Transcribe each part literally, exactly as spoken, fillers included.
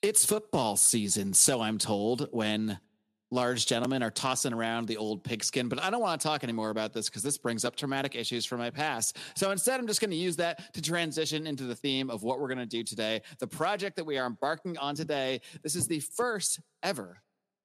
It's football season, so I'm told, when large gentlemen are tossing around the old pigskin, but I don't want to talk anymore about this because this brings up traumatic issues from my past. So instead, I'm just going to use that to transition into the theme of what we're going to do today, the project that we are embarking on today. This is the first ever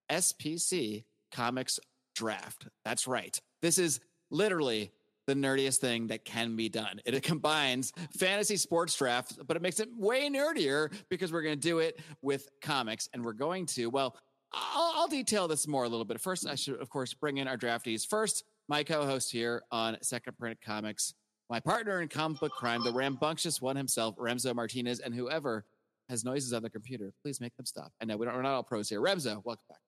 S P C Comics Draft. That's right. This is literally the nerdiest thing that can be done. It, it combines fantasy sports drafts, but it makes it way nerdier because we're going to do it with comics, and we're going to, well, I'll, I'll detail this more a little bit. First, I should, of course, bring in our draftees. First, my co-host here on Second Print Comics, my partner in comic book crime, the rambunctious one himself, Remzo Martinez, and whoever has noises on their computer, please make them stop. I know we don't, we're not all pros here. Remzo, welcome back.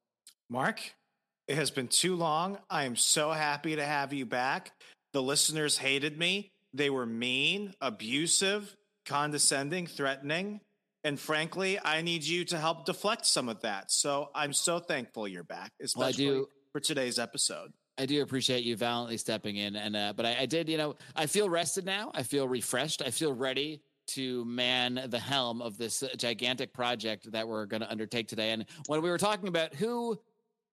Mark, it has been too long. I am so happy to have you back. The listeners hated me. They were mean, abusive, condescending, threatening. And frankly, I need you to help deflect some of that. So I'm so thankful you're back, especially well, I do, for today's episode. I do appreciate you valiantly stepping in. and uh, But I, I did, you know, I feel rested now. I feel refreshed. I feel ready to man the helm of this gigantic project that we're going to undertake today. And when we were talking about who...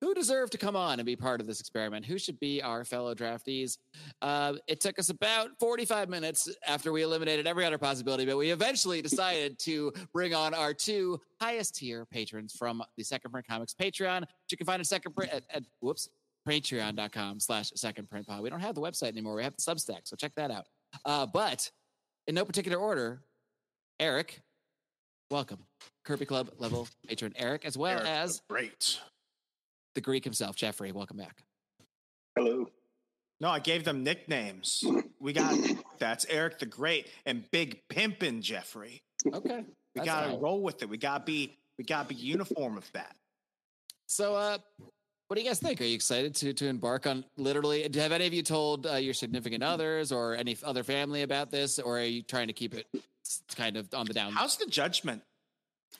Who deserved to come on and be part of this experiment? Who should be our fellow draftees? Uh, it took us about forty-five minutes after we eliminated every other possibility, but we eventually decided to bring on our two highest tier patrons from the Second Print Comics Patreon, which you can find at Second Print at, at whoops, patreon.com slash Second Print Pod. We don't have the website anymore. We have the Substack, so check that out. Uh, but in no particular order, Eric, welcome. Kirby Club level patron Eric, as well Eric as... Great. The Greek himself, Jeffrey. Welcome back. Hello. No, I gave them nicknames. We got that's Eric the Great and Big Pimpin' Jeffrey. Okay, we got to roll with it. We got to be we got to be uniform with that. So, uh, what do you guys think? Are you excited to to embark on literally? Have any of you told uh, your significant others or any other family about this, or are you trying to keep it kind of on the down low? How's the judgment?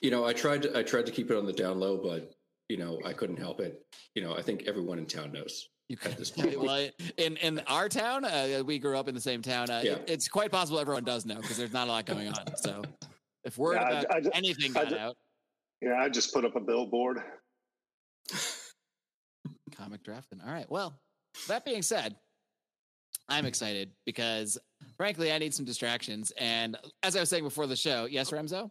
You know, I tried to, I tried to keep it on the down low, but. You know, I couldn't help it. You know, I think everyone in town knows you at this point. Well, in, in our town, uh, we grew up in the same town. Uh, yeah. it, it's quite possible everyone does know because there's not a lot going on. So if word yeah, about I, I just, anything got I just, out. Yeah, I just put up a billboard. Comic drafting. All right. Well, that being said, I'm excited because, frankly, I need some distractions. And as I was saying before the show, yes, Remzo?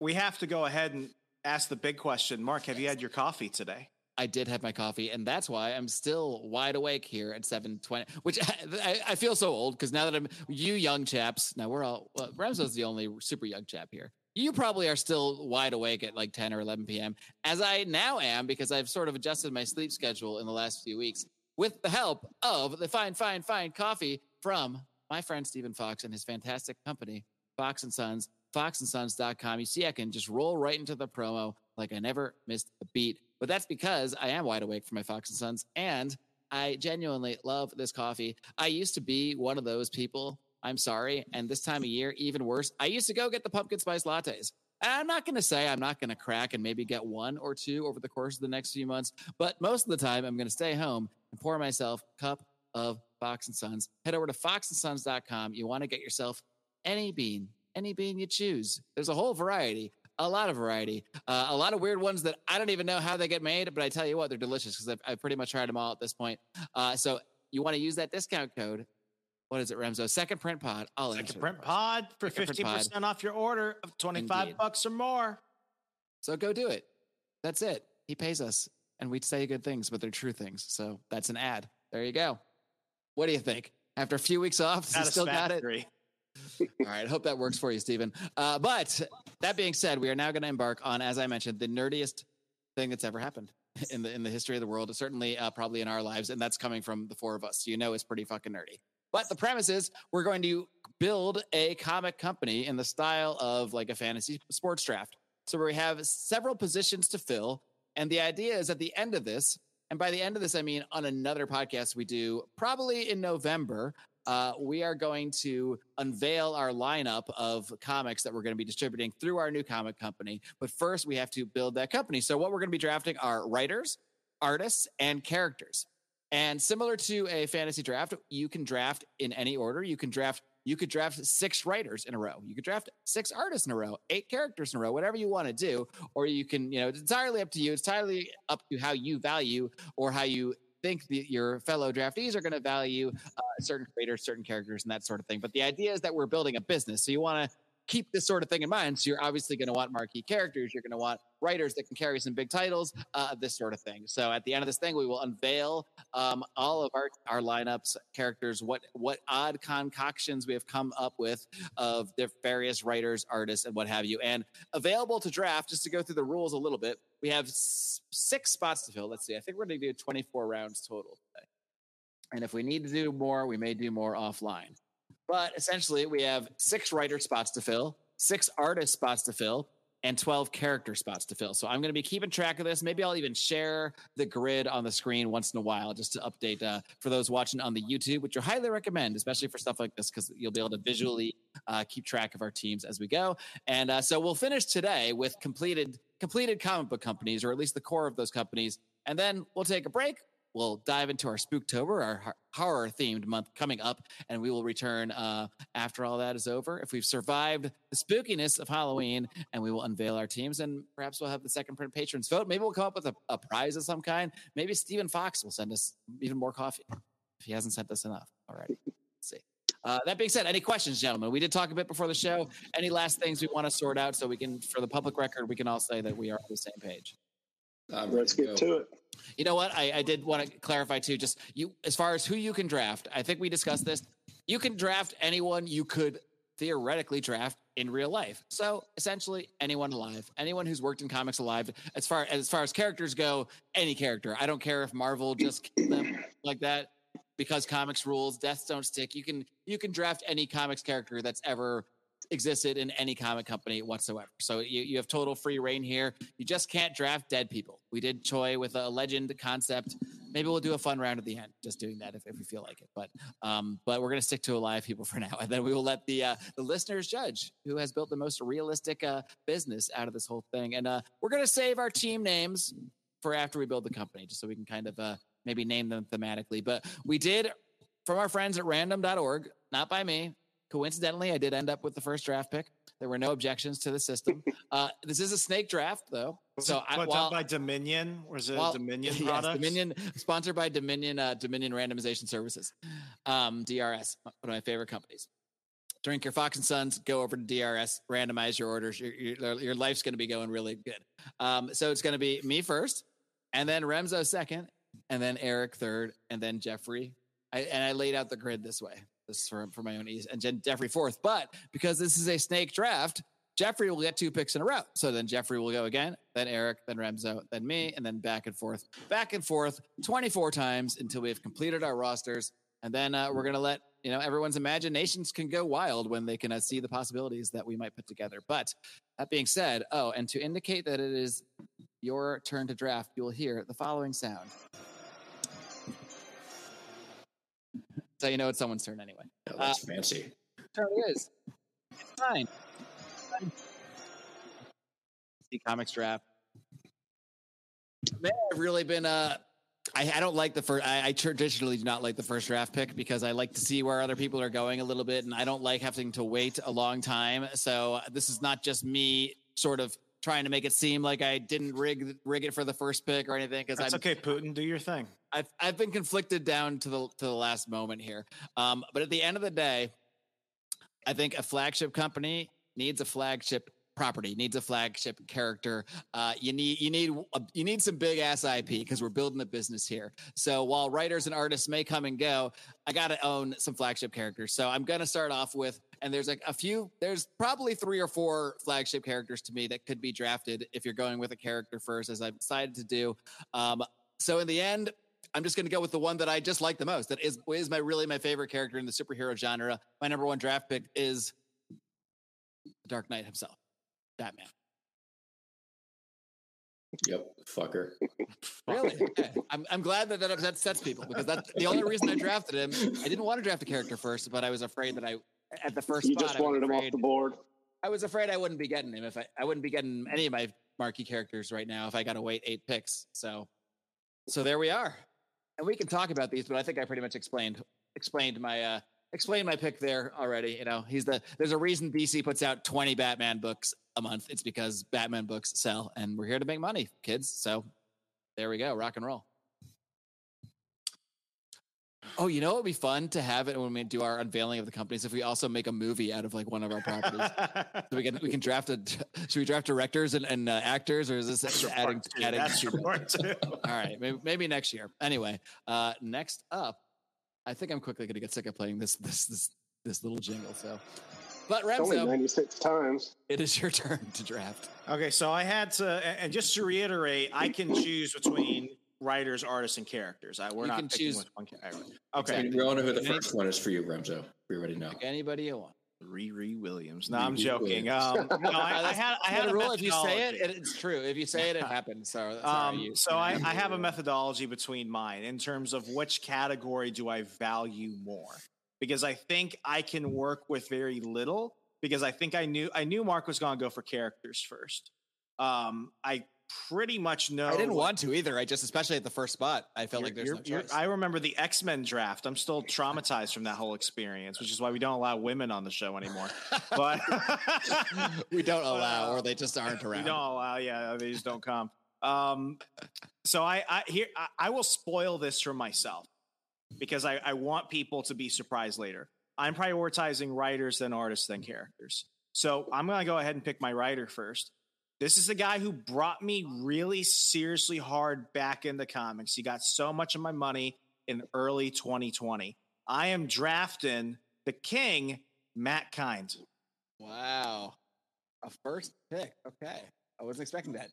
We have to go ahead and ask the big question. Mark, have you had your coffee today? I did have my coffee, and that's why I'm still wide awake here at seven twenty, which I, I feel so old because now that I'm you young chaps, now we're all, well, Remzo's the only super young chap here. You probably are still wide awake at like ten or eleven p.m. as I now am because I've sort of adjusted my sleep schedule in the last few weeks with the help of the fine, fine, fine coffee from my friend Stephen Fox and his fantastic company, Fox and Sons. fox and sons dot com. You see, I can just roll right into the promo like I never missed a beat. But that's because I am wide awake for my Fox and Sons, and I genuinely love this coffee. I used to be one of those people. I'm sorry. And this time of year, even worse, I used to go get the pumpkin spice lattes. And I'm not going to say I'm not going to crack and maybe get one or two over the course of the next few months, but most of the time, I'm going to stay home and pour myself a cup of Fox and Sons. Head over to fox and sons dot com. You want to get yourself any bean. Any bean you choose. There's a whole variety, a lot of variety, uh, a lot of weird ones that I don't even know how they get made, but I tell you what, they're delicious because I've, I've pretty much tried them all at this point. Uh, so you want to use that discount code. What is it, Remzo? Second Print Pod. I'll Second Print Pod for fifty percent off your order of twenty-five bucks or more. So go do it. That's it. He pays us and we say good things, but they're true things. So that's an ad. There you go. What do you think? After a few weeks off, you still got it? All right, I hope that works for you, Stephen. Uh, but that being said, we are now going to embark on, as I mentioned, the nerdiest thing that's ever happened in the in the history of the world, certainly uh, probably in our lives, and that's coming from the four of us. So you know it's pretty fucking nerdy. But the premise is we're going to build a comic company in the style of like a fantasy sports draft. So we have several positions to fill, and the idea is at the end of this, and by the end of this, I mean on another podcast we do probably in November, uh, we are going to unveil our lineup of comics that we're going to be distributing through our new comic company. But first, we have to build that company. So what we're going to be drafting are writers, artists, and characters. And similar to a fantasy draft, you can draft in any order. You can draft, you could draft six writers in a row. You could draft six artists in a row, eight characters in a row, whatever you want to do. Or you can, you know, it's entirely up to you. It's entirely up to how you value or how you think that your fellow draftees are going to value uh, certain creators, certain characters, and that sort of thing. But the idea is that we're building a business. So you want to keep this sort of thing in mind. So you're obviously going to want marquee characters. You're going to want writers that can carry some big titles, uh, this sort of thing. So at the end of this thing, we will unveil um, all of our, our lineups, characters, what what odd concoctions we have come up with of the various writers, artists, and what have you. And available to draft, just to go through the rules a little bit, we have s- six spots to fill. Let's see. I think we're going to do twenty-four rounds total today. And if we need to do more, we may do more offline. But essentially, we have six writer spots to fill, six artist spots to fill, and twelve character spots to fill. So I'm going to be keeping track of this. Maybe I'll even share the grid on the screen once in a while just to update uh, for those watching on the YouTube, which I highly recommend, especially for stuff like this, because you'll be able to visually uh, keep track of our teams as we go. And uh, so we'll finish today with completed completed comic book companies, or at least the core of those companies. And then we'll take a break. We'll dive into our Spooktober, our horror-themed month coming up, and we will return uh, after all that is over. If we've survived the spookiness of Halloween, and we will unveil our teams, and perhaps we'll have the Second Print patrons vote. Maybe we'll come up with a, a prize of some kind. Maybe Stephen Fox will send us even more coffee, if he hasn't sent us enough already. Let's see. Uh, that being said, any questions, gentlemen? We did talk a bit before the show. Any last things we want to sort out so we can, for the public record, we can all say that we are on the same page? Um, Let's get to it. You know what? I, I did want to clarify too, just you, as far as who you can draft, I think we discussed this. You can draft anyone you could theoretically draft in real life. So essentially anyone alive, anyone who's worked in comics alive, as far as, as far as characters go, any character. I don't care if Marvel just killed them like that because comics rules, deaths don't stick. You can, you can draft any comics character that's ever existed in any comic company whatsoever. So you, you have total free reign here. You just can't draft dead people. We did toy with a legend concept. Maybe we'll do a fun round at the end, just doing that if, if we feel like it. But um, but we're going to stick to alive people for now. And then we will let the uh, the listeners judge who has built the most realistic uh, business out of this whole thing. And uh, we're going to save our team names for after we build the company, just so we can kind of uh, maybe name them thematically. But we did, from our friends at random dot org, not by me, coincidentally, I did end up with the first draft pick. There were no objections to the system. Uh, this is a snake draft, though. So, I, while, up by Dominion, was it while, a Dominion product? Yes, Dominion, sponsored by Dominion uh, Dominion Randomization Services, um, D R S, one of my favorite companies. Drink your Fox and Sons, go over to D R S, randomize your orders. Your, your, your life's going to be going really good. Um, so it's going to be me first, and then Remzo second, and then Eric third, and then Jeffrey. I, and I laid out the grid this way. This for, for my own ease, and then Jeffrey fourth. But because this is a snake draft, Jeffrey will get two picks in a row. So then Jeffrey will go again, then Eric, then Remzo, then me, and then back and forth, back and forth, twenty-four times until we have completed our rosters. And then uh, we're going to let, you know, everyone's imaginations can go wild when they can uh, see the possibilities that we might put together. But that being said, oh, and to indicate that it is your turn to draft, you'll hear the following sound. So you know it's someone's turn anyway. Oh, that's uh, fancy. Turn it is. It's fine. See comics draft. Man, I've really been. Uh, I, I don't like the first. I, I traditionally do not like the first draft pick because I like to see where other people are going a little bit, and I don't like having to wait a long time. So this is not just me sort of trying to make it seem like I didn't rig rig it for the first pick or anything. That's I'm, okay, Putin. Do your thing. I've I've been conflicted down to the to the last moment here. Um, but at the end of the day, I think a flagship company needs a flagship property, needs a flagship character. Uh, you need you need a, you need some big ass I P because we're building a business here. So while writers and artists may come and go, I got to own some flagship characters. So I'm going to start off with And there's like a few, there's probably three or four flagship characters to me that could be drafted if you're going with a character first, as I've decided to do. Um, so in the end, I'm just going to go with the one that I just like the most. That is, is my really my favorite character in the superhero genre. My number one draft pick is the Dark Knight himself, Batman. Yep, fucker. Really? Okay. I'm I'm glad that that upsets people, because that's the only reason I drafted him. I didn't want to draft a character first, but I was afraid that I at the first you spot, just wanted I was afraid, him off the board. I was afraid I wouldn't be getting him if I I wouldn't be getting any of my marquee characters right now if I got to wait eight picks. So so there we are, and we can talk about these. But I think I pretty much explained explained my uh, explained my pick there already. You know, he's the there's a reason D C puts out twenty Batman books a month. It's because Batman books sell, and we're here to make money, kids. So there we go. Rock and roll. Oh, you know, it'd be fun to have it when we do our unveiling of the companies, if we also make a movie out of like one of our properties. So we can, we can draft a, should we draft directors and, and uh, actors, or is this that's adding, too. adding that's to too. All right. Maybe, maybe next year. Anyway, uh, next up, I think I'm quickly going to get sick of playing this, this, this, this little jingle. So, But Remzo, only ninety-six times. It is your turn to draft. Okay, so I had to, and just to reiterate, I can choose between writers, artists, and characters. I we're you not can picking choose with one character. Okay, exactly. We all know who the first one is for you, Remzo. We already know. Pick anybody you want. Riri Williams. No, Riri I'm joking. Um, no, I, I had I had a rule. If you say it, it's true. If you say it, it happens. So, that's um, how you, so I, I have a methodology between mine in terms of which category do I value more. Because I think I can work with very little, because I think I knew I knew Mark was going to go for characters first. Um, I pretty much know. I didn't want to either. I just, especially at the first spot, I felt like there's no choice. I remember the X-Men draft. I'm still traumatized from that whole experience, which is why we don't allow women on the show anymore. But we don't allow, or they just aren't around. We don't allow. Yeah, they just don't come. Um, so I, I here I, I will spoil this for myself, because I, I want people to be surprised later. I'm prioritizing writers, then artists, then characters. So I'm going to go ahead and pick my writer first. This is the guy who brought me really seriously hard back into comics. He got so much of my money in early twenty twenty. I am drafting the king, Matt Kindt. Wow. A first pick. Okay. I wasn't expecting that.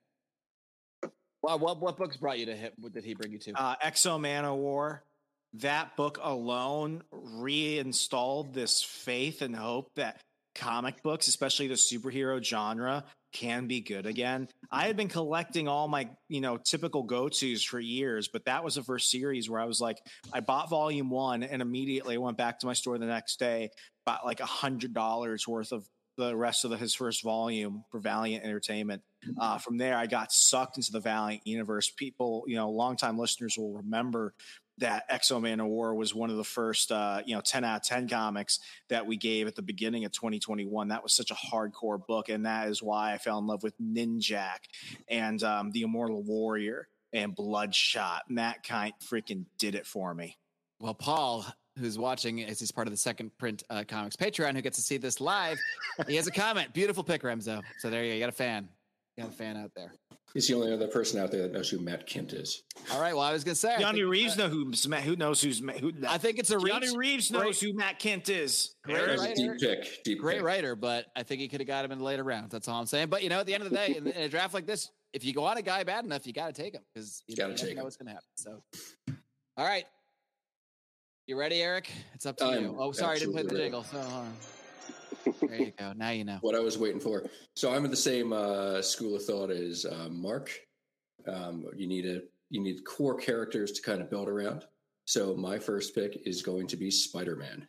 Wow. What, what books brought you to him? What did he bring you to? Uh, Exo Manowar. That book alone reinstalled this faith and hope that comic books, especially the superhero genre, can be good again. I had been collecting all my, you know, typical go-tos for years, but that was the first series where I was like, I bought volume one and immediately went back to my store the next day, bought like a hundred dollars worth of the rest of the, his first volume for Valiant Entertainment. Uh, from there, I got sucked into the Valiant universe. People, you know, longtime listeners will remember that Exo Manowar was one of the first, uh, you know, ten out of ten comics that we gave at the beginning of twenty twenty-one. That was such a hardcore book, and that is why I fell in love with Ninjak and um, The Immortal Warrior and Bloodshot. Matt Kindt freaking did it for me. Well, Paul, who's watching as he's part of the Second Print uh, Comics Patreon, who gets to see this live, he has a comment. Beautiful pick, Remzo. So there you go. You got a fan. You got a fan out there. He's the only other person out there that knows who Matt Kindt is. All right. Well, I was going to say, Johnny think, Reeves uh, know who, who knows who's who. I think it's a reach. Johnny Reeves knows who Matt Kindt is. Great writer, deep pick, deep great pick. writer, but I think he could have got him in the later rounds. That's all I'm saying. But you know, at the end of the day, in, in a draft like this, if you go on a guy bad enough, you got to take him, because you, you got to take know him. What's going to happen. So, all right, you ready, Eric? It's up to I'm you. Oh, sorry, I didn't play the jingle. So hold on. There you go. Now you know what I was waiting for. So I'm in the same uh, school of thought as uh, Mark. Um, you need a you need core characters to kind of build around. So my first pick is going to be Spider-Man.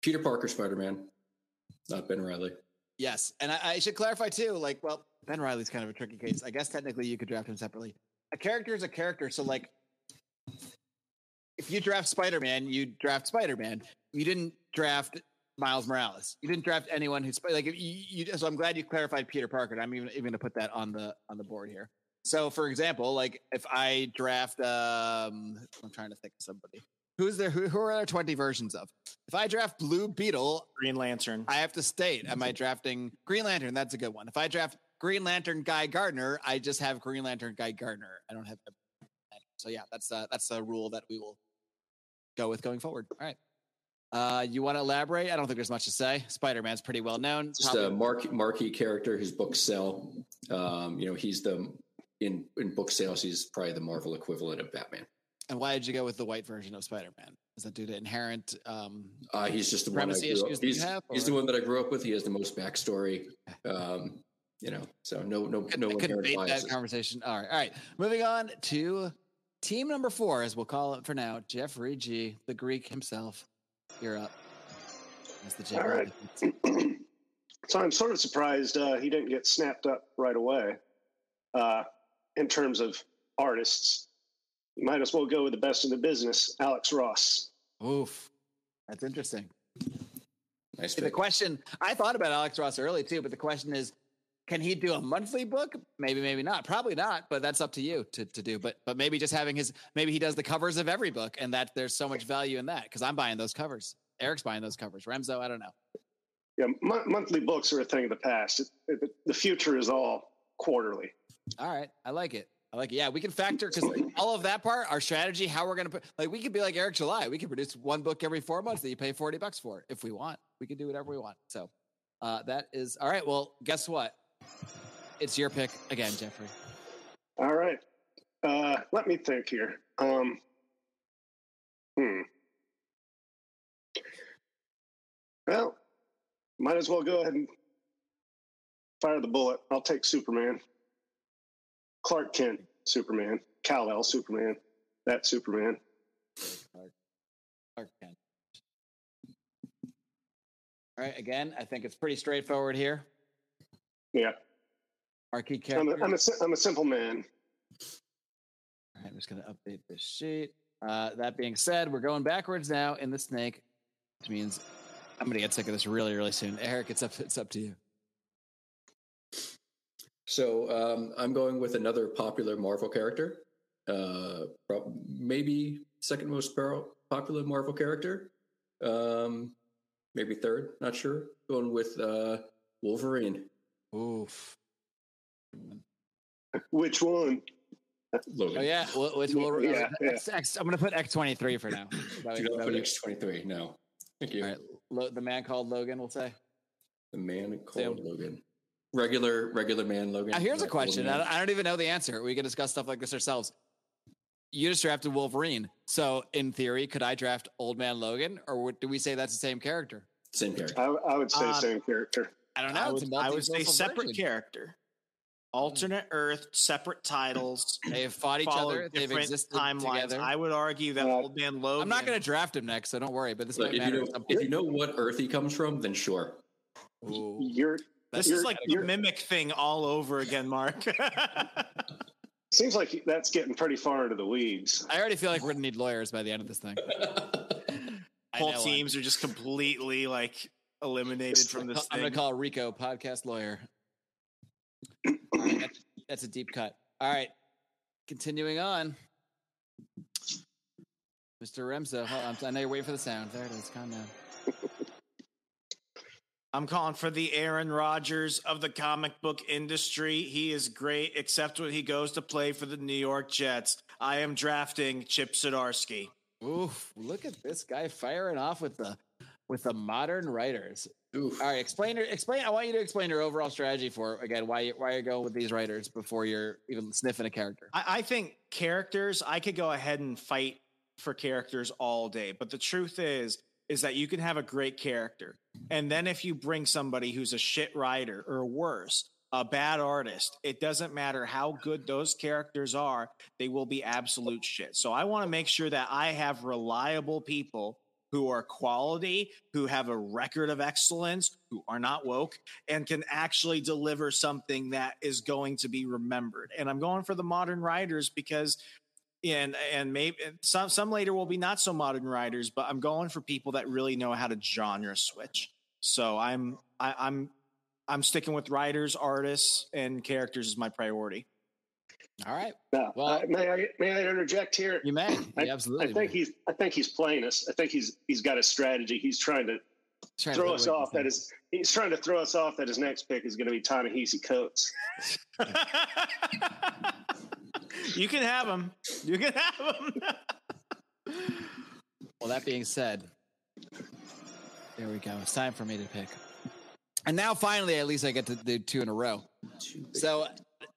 Peter Parker, Spider-Man, not Ben Reilly. Yes, and I, I should clarify too. Like, well, Ben Reilly's kind of a tricky case. I guess technically you could draft him separately. A character is a character. So like, if you draft Spider-Man, you draft Spider-Man. You didn't draft Miles Morales. You didn't draft anyone who's like you, you. So I'm glad you clarified Peter Parker. I'm even even going to put that on the on the board here. So for example, like if I draft, um, I'm trying to think of somebody who's there. Who, who are there twenty versions of? If I draft Blue Beetle, Green Lantern, I have to state: am I drafting Green Lantern? That's a good one. If I draft Green Lantern Guy Gardner, I just have Green Lantern Guy Gardner. I don't have. So yeah, that's uh, that's a rule that we will go with going forward. All right. Uh, you want to elaborate? I don't think there's much to say. Spider-Man's pretty well known. Just Probably- a marquee, marquee character whose books sell. Um, you know, he's the in in book sales. He's probably the Marvel equivalent of Batman. And why did you go with the white version of Spider-Man? Is that due to inherent? Um, uh, he's just the one. I grew up. He's, have, he's the one that I grew up with. He has the most backstory. Um, you know, so no, no, no. I couldn't beat that conversation. All right, all right. Moving on to team number four, as we'll call it for now. Jeffrey G, the Greek himself. You're up. That's the Jeffrey. All right. So I'm sort of surprised uh, he didn't get snapped up right away. Uh, in terms of artists. You might as well go with the best in the business, Alex Ross. Oof. That's interesting. Nice. The question, I thought about Alex Ross early too, but the question is, can he do a monthly book? Maybe, maybe not. Probably not, but that's up to you to, to do. But but maybe just having his, maybe he does the covers of every book, and that there's so much value in that, because I'm buying those covers. Eric's buying those covers. Remzo, I don't know. Yeah, m- monthly books are a thing of the past. It, it, the future is all quarterly. All right. I like it. I like it. Yeah, we can factor, because like, all of that part, our strategy, how we're going to put, like, we could be like Eric July. We could produce one book every four months that you pay forty bucks for if we want. We can do whatever we want. So uh, that is, all right. Well, guess what? It's your pick again, Jeffrey. All right. Uh, let me think here. Um, hmm. Well, might as well go ahead and fire the bullet. I'll take Superman. Clark Kent, Superman. Kal-El, Superman. That Superman. Clark, Clark Kent. All right, again, I think it's pretty straightforward here. Yeah. Marquee character. I'm a, I'm a, I'm a simple man. All right, I'm just going to update this sheet. Uh, that being said, we're going backwards now in the snake, which means I'm going to get sick of this really, really soon. Eric, it's up, it's up to you. So um, I'm going with another popular Marvel character, uh, maybe second most popular Marvel character, um, maybe third, not sure. Going with uh, Wolverine. Oof. Which one? Logan. Oh, yeah. Well, which Wolverine? Yeah, yeah. X, X, I'm going to put X twenty-three for now. Do not put X twenty-three, no. Thank you. All right. Lo- the man called Logan, we'll say. The man called Sam. Logan. Regular, regular man, Logan. Now here's a question. I don't, I don't even know the answer. We can discuss stuff like this ourselves. You just drafted Wolverine. So in theory, could I draft Old Man Logan? Or do we say that's the same character? Same character. I, I would say um, same character. I don't know. I would, I would say separate version. Character. Alternate Earth, separate titles. They have fought each other. They've existed timelines. Together. I would argue that uh, Old Man Logan. I'm not going to draft him next, so don't worry. But this might if matter. You know, if you know what Earth he comes from, then sure. Ooh. You're... This you're, is like the mimic thing all over again, Mark. Seems like that's getting pretty far into the weeds. I already feel like we're going to need lawyers by the end of this thing. Whole teams I'm, are just completely like eliminated from this I'm thing. I'm going to call Rico podcast lawyer. Right, that's, that's a deep cut. All right. Continuing on. Mister Remzo, hold on. I know you're waiting for the sound. There it is. Calm down. I'm calling for the Aaron Rodgers of the comic book industry. He is great, except when he goes to play for the New York Jets. I am drafting Chip Zdarsky. Oof! Look at this guy firing off with the with the modern writers. Oof. All right, explain explain. I want you to explain your overall strategy for again why you, why you're going with these writers before you're even sniffing a character. I, I think characters. I could go ahead and fight for characters all day, but the truth is. is that you can have a great character. And then if you bring somebody who's a shit writer or worse, a bad artist, it doesn't matter how good those characters are. They will be absolute shit. So I want to make sure that I have reliable people who are quality, who have a record of excellence, who are not woke and can actually deliver something that is going to be remembered. And I'm going for the modern writers because And and maybe some some later will be not so modern writers, but I'm going for people that really know how to genre switch. So I'm I, I'm I'm sticking with writers, artists, and characters as my priority. All right. Now, well, uh, may I may I interject here? You may. You I, absolutely. I think may. he's I think he's playing us. I think he's he's got a strategy. He's trying to trying throw to us off. That is he's trying to throw us off. That his next pick is going to be Ta-Nehisi Coates. You can have them. You can have them. Well, that being said, There we go. It's time for me to pick. And now finally, at least I get to do two in a row. So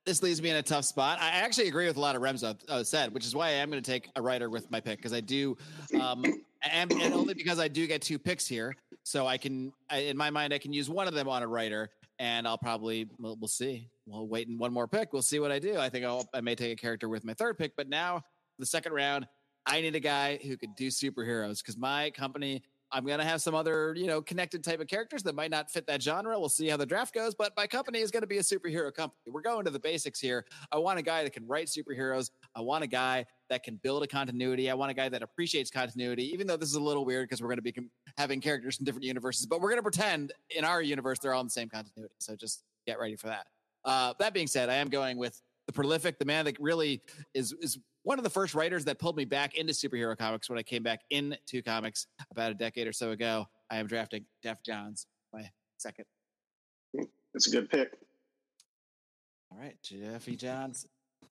this leaves me in a tough spot. I actually agree with a lot of Remzo uh, said, which is why I am going to take a writer with my pick. Cause I do, um, and, and only because I do get two picks here. So I can, I, in my mind, I can use one of them on a writer and I'll probably, we'll, we'll see. We'll wait in one more pick. We'll see what I do. I think I'll, I may take a character with my third pick, but now the second round, I need a guy who could do superheroes because my company, I'm going to have some other, you know, connected type of characters that might not fit that genre. We'll see how the draft goes, but my company is going to be a superhero company. We're going to the basics here. I want a guy that can write superheroes. I want a guy that can build a continuity. I want a guy that appreciates continuity, even though this is a little weird because we're going to be com- having characters from different universes, but we're going to pretend in our universe, they're all in the same continuity. So just get ready for that. Uh, that being said, I am going with the prolific, the man that really is, is, one of the first writers that pulled me back into superhero comics when I came back into comics about a decade or so ago. I am drafting Geoff Johns, my second. That's a good pick. All right, Geoffy Johns.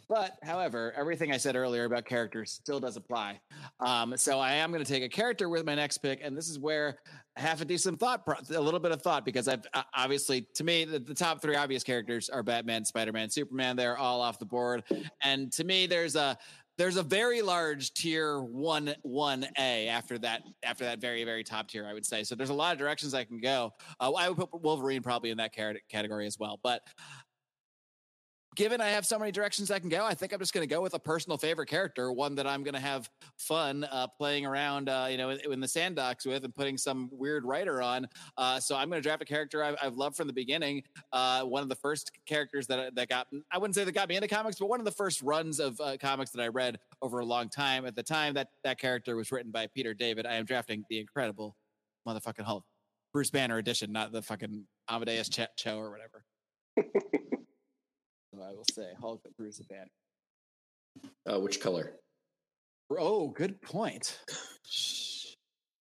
But, however, everything I said earlier about characters still does apply. Um, so I am going to take a character with my next pick, and this is where I have to do some thought, a little bit of thought, because I've uh, obviously, to me, the, the top three obvious characters are Batman, Spider-Man, Superman. They're all off the board. And to me, there's a... There's a very large tier one, one A after that, after that very, very top tier, I would say. So there's a lot of directions I can go. Uh, I would put Wolverine probably in that category as well. But given I have so many directions I can go, I think I'm just going to go with a personal favorite character, one that I'm going to have fun uh, playing around, uh, you know, in, in the sandbox with and putting some weird writer on. Uh, so I'm going to draft a character I've, I've loved from the beginning. Uh, one of the first characters that that got, I wouldn't say that got me into comics, but one of the first runs of uh, comics that I read over a long time. At the time, that that character was written by Peter David. I am drafting the incredible motherfucking Hulk, Bruce Banner edition, not the fucking Amadeus Cho, Cho or whatever. So I will say Hulk, Bruce Banner. Uh, which color? Oh, good point.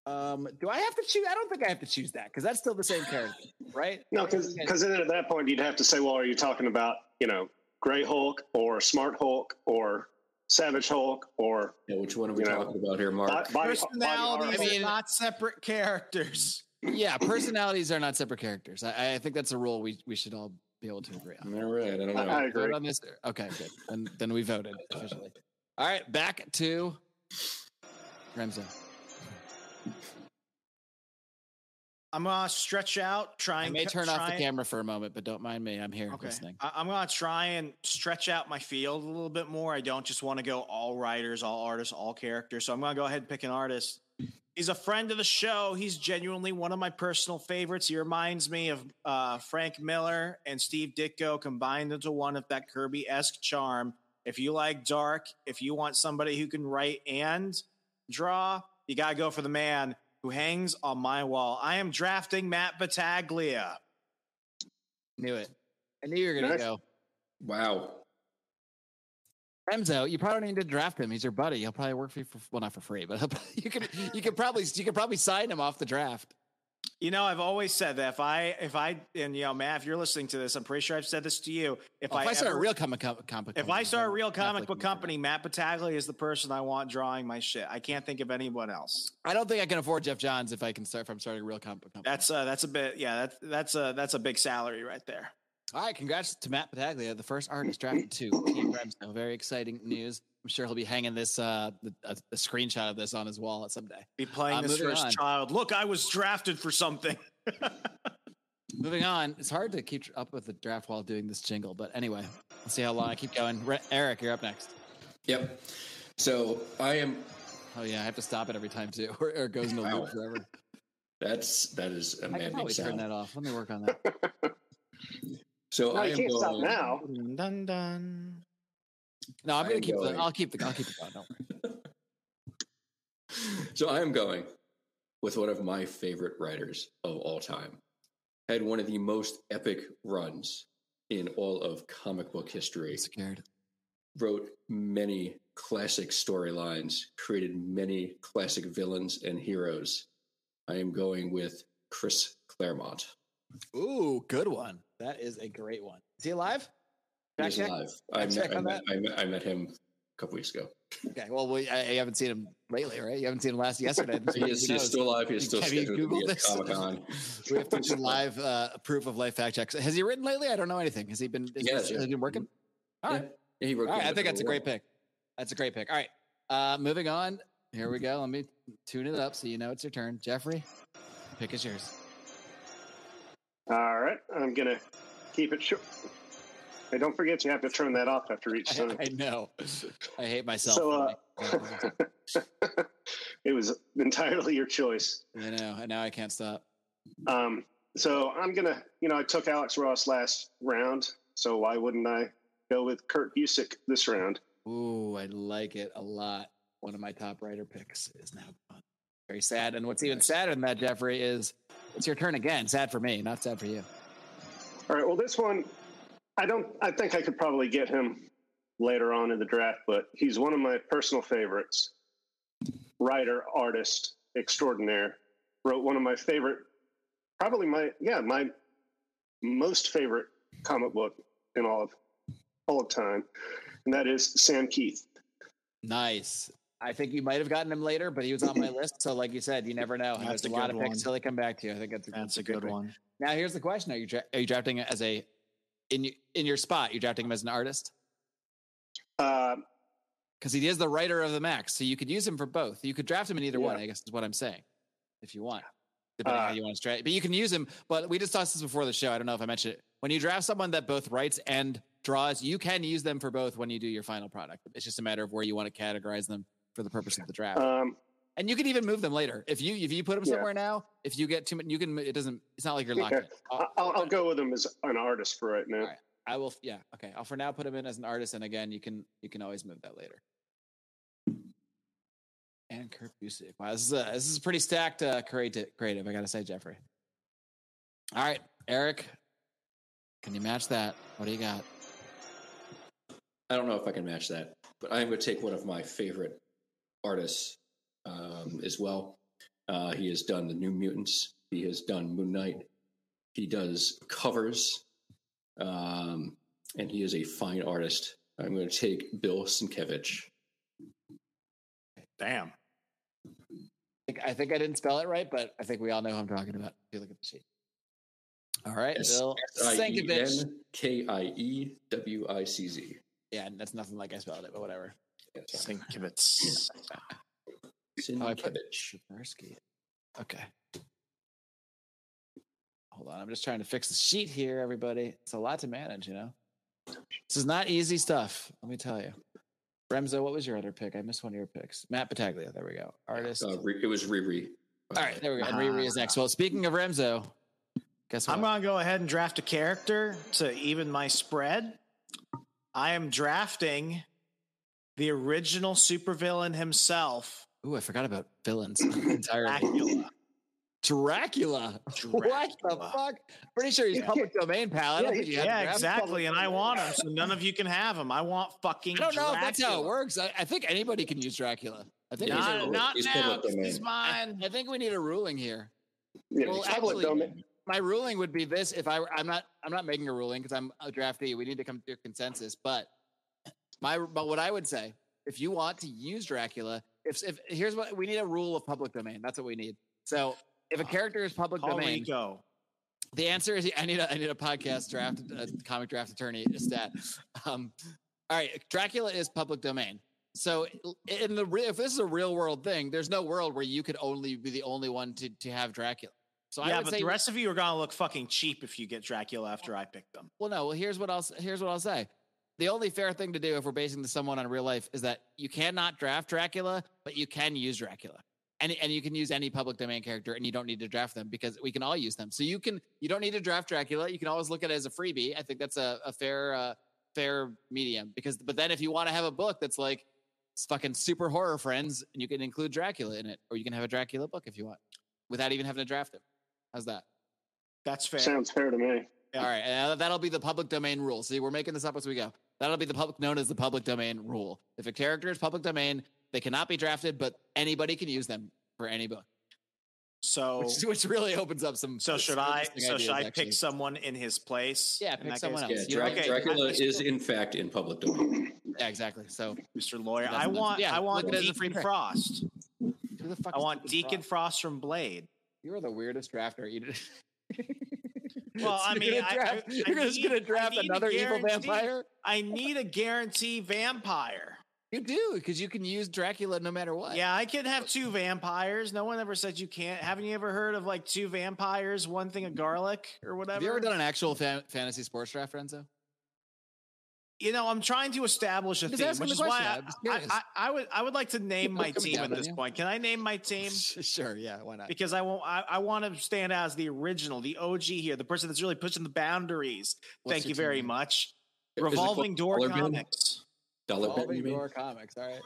Um, do I have to choose? I don't think I have to choose that because that's still the same character, right? No, because because then at that point you'd have to say, well, are you talking about, you know, Gray Hulk or Smart Hulk or Savage Hulk or yeah, which one are we talking know, about here, Mark? Personalities, I mean, not separate characters. Yeah, personalities are not separate characters. I, I think that's a rule we we should all be able to agree on. All right, I don't know. I, I agree on this. Okay, good. And then we voted officially. All right, back to Remzo. I'm gonna stretch out, try and I may turn off the camera for a moment, but don't mind me. I'm here okay. listening. I, I'm gonna try and stretch out my field a little bit more. I don't just want to go all writers, all artists, all characters. So I'm gonna go ahead and pick an artist. He's a friend of the show. He's genuinely one of my personal favorites. He reminds me of uh, Frank Miller and Steve Ditko combined into one of that Kirby-esque charm. If you like dark, if you want somebody who can write and draw, you got to go for the man who hangs on my wall. I am drafting Matt Battaglia. Knew it. I knew you were going to go. Wow. Remzo, you probably don't need to draft him. He's your buddy. He'll probably work for you for, well, not for free, but you can you can probably you can probably sign him off the draft. You know, I've always said that if I if I and you know, Matt, if you're listening to this, I'm pretty sure I've said this to you. If, oh, I, if I start ever, a real comic com- comic, if company, I start a real comic book company, Matt Battaglia is the person I want drawing my shit. I can't think of anyone else. I don't think I can afford Geoff Johns if I can start if I'm starting a real comic book company. That's uh, that's a bit yeah that's that's a that's a big salary right there. All right, congrats to Matt Battaglia, the first artist drafted to Team Remso. Very exciting news. I'm sure he'll be hanging this, uh, the, a, a screenshot of this on his wall someday. Be playing uh, this for his child. Look, I was drafted for something. Moving on. It's hard to keep up with the draft while doing this jingle, but anyway, let's see how long I keep going. Re- Eric, you're up next. Yep. So I am. Oh yeah, I have to stop it every time too, or it goes in the loop forever. That's that is a maddening sound. I can always turn that off. Let me work on that. So no, I am can't going, stop now. Dun, dun. No, I'm I gonna keep going. the. I'll keep the. I'll keep the. Don't worry. So I am going with one of my favorite writers of all time. Had one of the most epic runs in all of comic book history. I'm scared. Wrote many classic storylines. Created many classic villains and heroes. I am going with Chris Claremont. Ooh, good one. That is a great one. Is he alive? He's alive. I met, I, met, I met him a couple weeks ago. Okay. Well, we, I, I haven't seen him lately, right? You haven't seen him last yesterday. he is, he he's still alive. He's still scheduled to be at Comic-Con. We have to do live uh, proof of life fact checks. Has he written lately? I don't know anything. Has he been, is yes, he, yeah. has he been working? All right. Yeah. He worked All right. I think that's a great pick. That's a great pick. All right. Uh, moving on. Here we go. Let me tune it up so you know it's your turn. Jeffrey, the pick is yours. All right. I'm going to keep it short. Hey, don't forget you have to turn that off after each sentence. I know. I hate myself. So, uh, it was entirely your choice. I know. And now I can't stop. Um, so I'm going to, you know, I took Alex Ross last round. So why wouldn't I go with Kurt Busiek this round? Ooh, I like it a lot. One of my top writer picks is now gone. Very sad. And what's even sadder than that, Jeffrey, is it's your turn again. Sad for me, not sad for you. All right. Well, this one, I don't, I think I could probably get him later on in the draft, but he's one of my personal favorites. Writer, artist, extraordinaire. Wrote one of my favorite, probably my, yeah, my most favorite comic book in all of, all of time. And that is Sam Keith. Nice. I think you might have gotten him later, but he was on my list. So, like you said, you never know. That's There's a, a lot of picks till they come back to you. I think that's a, that's that's a good, good one. Now, here's the question: Are you dra- are you drafting as a in in your spot? You're drafting him as an artist, because uh, he is the writer of the Max. So you could use him for both. You could draft him in either yeah. one. I guess is what I'm saying, if you want, depending uh, on how you want to draft. But you can use him. But we just talked this before the show. I don't know if I mentioned it. When you draft someone that both writes and draws, you can use them for both when you do your final product. It's just a matter of where you want to categorize them for the purpose of the draft. Um, and you can even move them later. If you, if you put them somewhere yeah. now, if you get too much, you can, it doesn't, it's not like you're locked yeah. in. I'll, I'll, I'll go with him as an artist for right now. Right. I will. Yeah. Okay. I'll for now put him in as an artist. And again, you can, you can always move that later. And Kurt Busiek. Wow. This is a, this is pretty stacked uh, creative, creative. I got to say, Jeffrey. All right, Eric, can you match that? What do you got? I don't know if I can match that, but I'm going to take one of my favorite artists um, as well. Uh, he has done The New Mutants. He has done Moon Knight. He does covers, um, and he is a fine artist. I'm going to take Bill Sienkiewicz. Damn. I think, I think I didn't spell it right, but I think we all know who I'm talking about. If you look at the sheet. All right, S- Bill Sienkiewicz. K I E W I C Z. Yeah, that's nothing like I spelled it, but whatever. Sienkiewicz. Sienkiewicz. Oh, okay. Hold on. I'm just trying to fix the sheet here, everybody. It's a lot to manage, you know? This is not easy stuff, let me tell you. Remzo, what was your other pick? I missed one of your picks. Matt Battaglia. There we go. Artist. Uh, it was Riri. All right, there we go. And Riri is next. Well, speaking of Remzo, guess what? I'm going to go ahead and draft a character to even my spread. I am drafting the original supervillain himself. Ooh, I forgot about villains entirely. Dracula. Dracula. Dracula. What the fuck? Pretty sure he's yeah. public domain, pal. I don't yeah, think you yeah have exactly. And I want him, so none of you can have him. I want fucking I don't Dracula. Know if that's how it works. I, I think anybody can use Dracula. I think not, he's not he's now. He's mine. I, I think we need a ruling here. Yeah, well, actually, domain. My ruling would be this: if I, I'm not, I'm not making a ruling because I'm a draftee. We need to come to a consensus. But my, but what I would say, if you want to use Dracula, if, if here's what we need: a rule of public domain. That's what we need. So if a character is public Call domain, me go. The answer is I need a, I need a podcast draft, a comic draft attorney stat. Um, all right, Dracula is public domain. So in the if this is a real world thing, there's no world where you could only be the only one to to have Dracula. So yeah, I would but say, the rest of you are gonna look fucking cheap if you get Dracula after I pick them. Well, no. Well, here's what I'll here's what I'll say. The only fair thing to do if we're basing this someone on real life is that you cannot draft Dracula, but you can use Dracula, and and you can use any public domain character, and you don't need to draft them because we can all use them. So you can you don't need to draft Dracula. You can always look at it as a freebie. I think that's a, a fair uh, fair medium because. But then if you want to have a book that's like fucking super horror friends, and you can include Dracula in it, or you can have a Dracula book if you want, without even having to draft him. How's that? That's fair. Sounds fair to me. Yeah. All right. And that'll be the public domain rule. See, we're making this up as we go. That'll be the public known as the public domain rule. If a character is public domain, they cannot be drafted, but anybody can use them for any book. So which, which really opens up some. So should I? So should I actually pick someone in his place? Yeah, pick someone case? else. Yeah, Drac- okay. Dracula is in fact in public domain. Yeah, exactly. So, Mister Lawyer, I want, yeah, I want Deacon Frost. Who the fuck I want Deacon Frost? Frost from Blade. You are the weirdest drafter. You well, so I mean, you're, I, draft, I, I you're need, just going to draft another evil vampire. I need a guarantee vampire. You do, because you can use Dracula no matter what. Yeah, I can have two vampires. No one ever said you can't. Haven't you ever heard of like two vampires, one thing of garlic or whatever? Have you ever done an actual fa- fantasy sports draft, Renzo? You know, I'm trying to establish a just theme, which is why I, I, I, I would I would like to name my team at this you. point. Can I name my team? Sure, yeah, why not? Because I won't. I, I want to stand out as the original, the O G here, the person that's really pushing the boundaries. What's Thank you very name? much. Revolving Door Dollar Comics. Bin? Dollar Revolving Bin, Door mean? Comics. All right.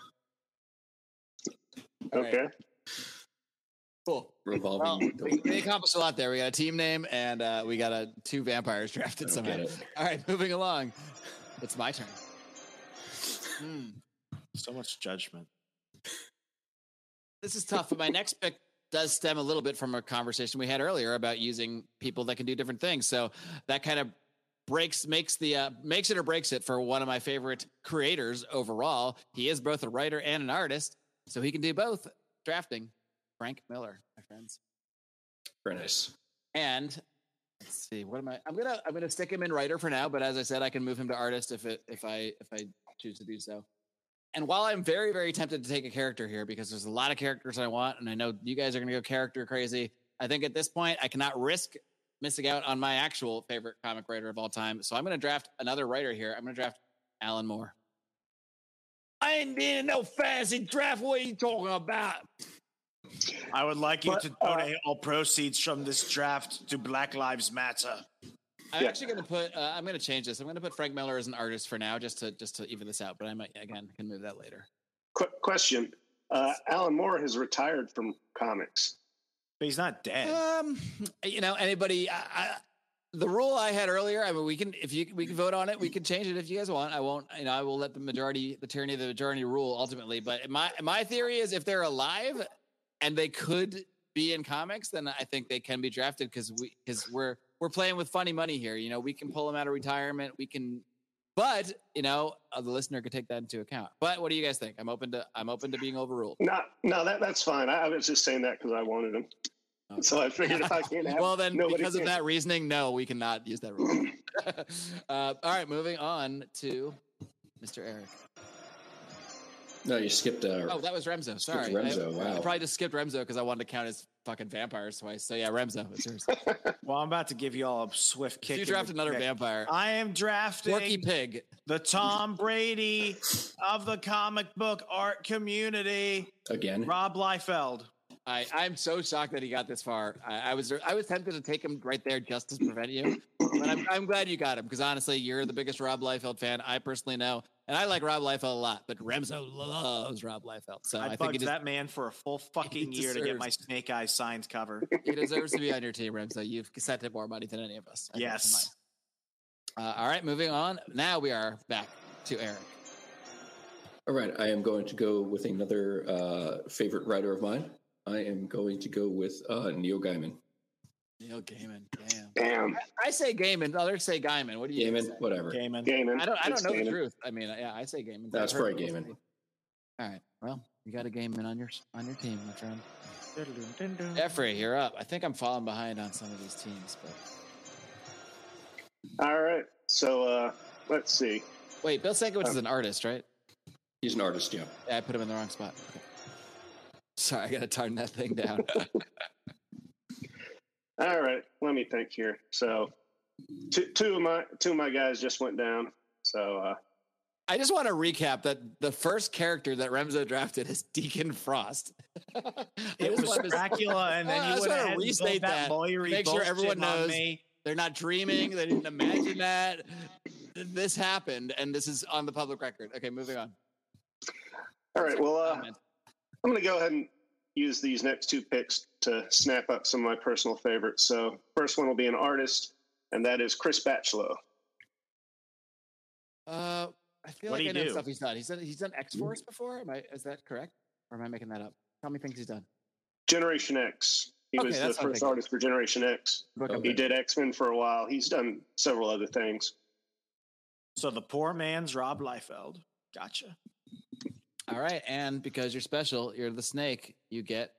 All okay. Right. Cool. Revolving. Well, we, we accomplished a lot there. We got a team name, and uh, we got a two vampires drafted somehow. All right, moving along. It's my turn. Mm. So much judgment. This is tough, but my next pick does stem a little bit from a conversation we had earlier about using people that can do different things. So that kind of breaks, makes the uh, makes it or breaks it for one of my favorite creators overall. He is both a writer and an artist, so he can do both drafting. Frank Miller, my friends. Very nice. And let's see. What am I? I'm gonna I'm gonna stick him in writer for now. But as I said, I can move him to artist if it if I if I choose to do so. And while I'm very very tempted to take a character here because there's a lot of characters I want, and I know you guys are gonna go character crazy. I think at this point I cannot risk missing out on my actual favorite comic writer of all time. So I'm gonna draft another writer here. I'm gonna draft Alan Moore. I ain't been in no fancy draft. What are you talking about? I would like you but, to donate uh, all proceeds from this draft to Black Lives Matter. I'm yeah. actually going to put. Uh, I'm going to change this. I'm going to put Frank Miller as an artist for now, just to just to even this out. But I might again can move that later. Quick question: uh, Alan Moore has retired from comics, but he's not dead. Um, you know, anybody? I, I, the rule I had earlier. I mean, we can if you we can vote on it. We can change it if you guys want. I won't. You know, I will let the majority, the tyranny of the majority rule ultimately. But my my theory is if they're alive and they could be in comics, then I think they can be drafted because we because we're we're playing with funny money here. You know, we can pull them out of retirement. We can, but you know, uh, the listener could take that into account. But what do you guys think? I'm open to I'm open to being overruled. No, no, that that's fine. I, I was just saying that because I wanted them. Okay. So I figured if I can't have, well then because can. of that reasoning, no, we cannot use that rule. uh, all right, moving on to Mister Eric. No, you skipped. Uh, oh, that was Remzo. Sorry, Remzo. I, wow. I probably just skipped Remzo because I wanted to count his fucking vampires twice. So yeah, Remzo, it's yours. Well, I'm about to give you all a swift kick. You draft another pick. Vampire. I am drafting Porky Pig, the Tom Brady of the comic book art community. Again, Rob Liefeld. I I'm so shocked that he got this far. I, I was I was tempted to take him right there just to prevent you, but I'm I'm glad you got him because honestly, you're the biggest Rob Liefeld fan I personally know. And I like Rob Liefeld a lot, but Remzo loves Rob Liefeld. So I, I bugged think that man for a full fucking year to get my Snake Eyes signed cover. He deserves to be on your team, Remzo. You've sent him more money than any of us. I yes. Uh, all right, moving on. Now we are back to Eric. All right, I am going to go with another uh, favorite writer of mine. I am going to go with uh, Neil Gaiman. Neil Gaiman, damn. Damn. I, I say Gaiman. Others say Gaiman. What do you Gaiman, say? Whatever. Gaiman. Gaiman. I don't I don't it's know Gaiman. the truth. I mean, yeah, I say Gaiman. That's right, Gaiman. People. All right. Well, you got a Gaiman on your on your team, my friend. Jeffrey, you're up. I think I'm falling behind on some of these teams, but all right. So uh, let's see. Wait, Bill Sienkiewicz um, is an artist, right? He's an artist, yeah. yeah. I put him in the wrong spot. Okay. Sorry, I gotta turn that thing down. All right, let me think here. So, two, two of my two of my guys just went down. So, uh, I just want to recap that the first character that Remzo drafted is Deacon Frost. It was Dracula, and then you would have had to that, that lawyery make sure everyone knows they're not dreaming. They didn't imagine that this happened, and this is on the public record. Okay, moving on. All right. Well, uh, I'm going to go ahead and use these next two picks to snap up some of my personal favorites. So first one will be an artist, and that is Chris Batchelor. Uh, I feel what like I know do? stuff he's done. He's done, he's done X-Force before? Am I, is that correct? Or am I making that up? Tell me things he's done. Generation X. He okay, was the first artist for Generation X. Okay. He did X-Men for a while. He's done several other things. So the poor man's Rob Liefeld. Gotcha. All right, and because you're special, you're the snake, you get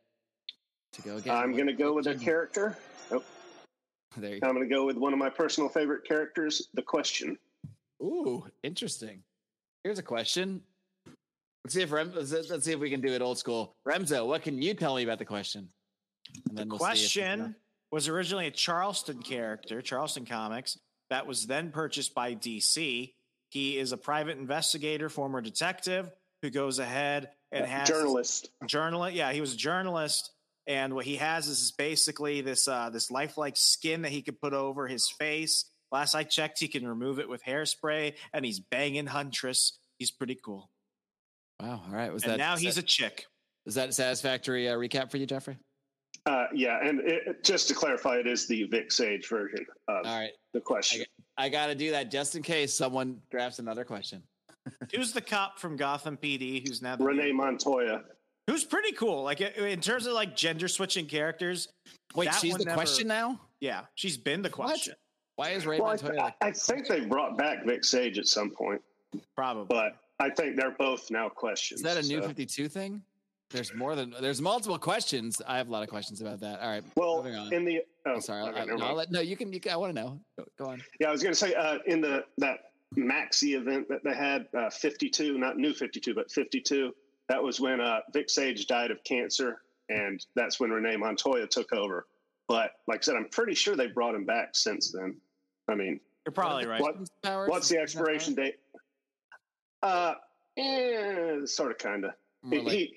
to go get... I'm going to go with a character. Oh. There you go. I'm going to go with one of my personal favorite characters, The Question. Ooh, interesting. Here's a question. Let's see if Rem- let's see if we can do it old school. Remzo, what can you tell me about The Question? And then the we'll Question if, uh, was originally a Charleston character, Charleston Comics, that was then purchased by D C. He is a private investigator, former detective, who goes ahead and has... Journalist. Journalist, yeah, he was a journalist, and what he has is basically this uh, this lifelike skin that he could put over his face. Last I checked, he can remove it with hairspray, and he's banging Huntress. He's pretty cool. Wow, all right. Was and that, now he's that, a chick. Is that a satisfactory uh, recap for you, Jeffrey? Uh, yeah, and it, just to clarify, it is the Vic Sage version of all right. The Question. I, I got to do that just in case someone drafts another question. Who's the cop from Gotham P D who's now the Renee Montoya? Who's pretty cool. Like in terms of like gender switching characters. Wait, she's the never, question now? Yeah, she's been the question. What? Why is Ray well, Montoya? I, like I think they brought back Vic Sage at some point. Probably. But I think they're both now questions. Is that a so. New fifty-two thing? There's more than there's multiple questions. I have a lot of questions about that. All right. Well, in the oh, I'm sorry. Okay, I, no, I'll let, no, you can. You can I want to know. Go, go on. Yeah, I was going to say uh, in the that Maxi event that they had uh, fifty-two, not new fifty-two, but fifty-two. That was when uh, Vic Sage died of cancer, and that's when Renee Montoya took over. But like I said, I'm pretty sure they brought him back since then. I mean, you're probably what, right. What, what's the expiration date? Uh, eh, sort of, kind of. He. Like- he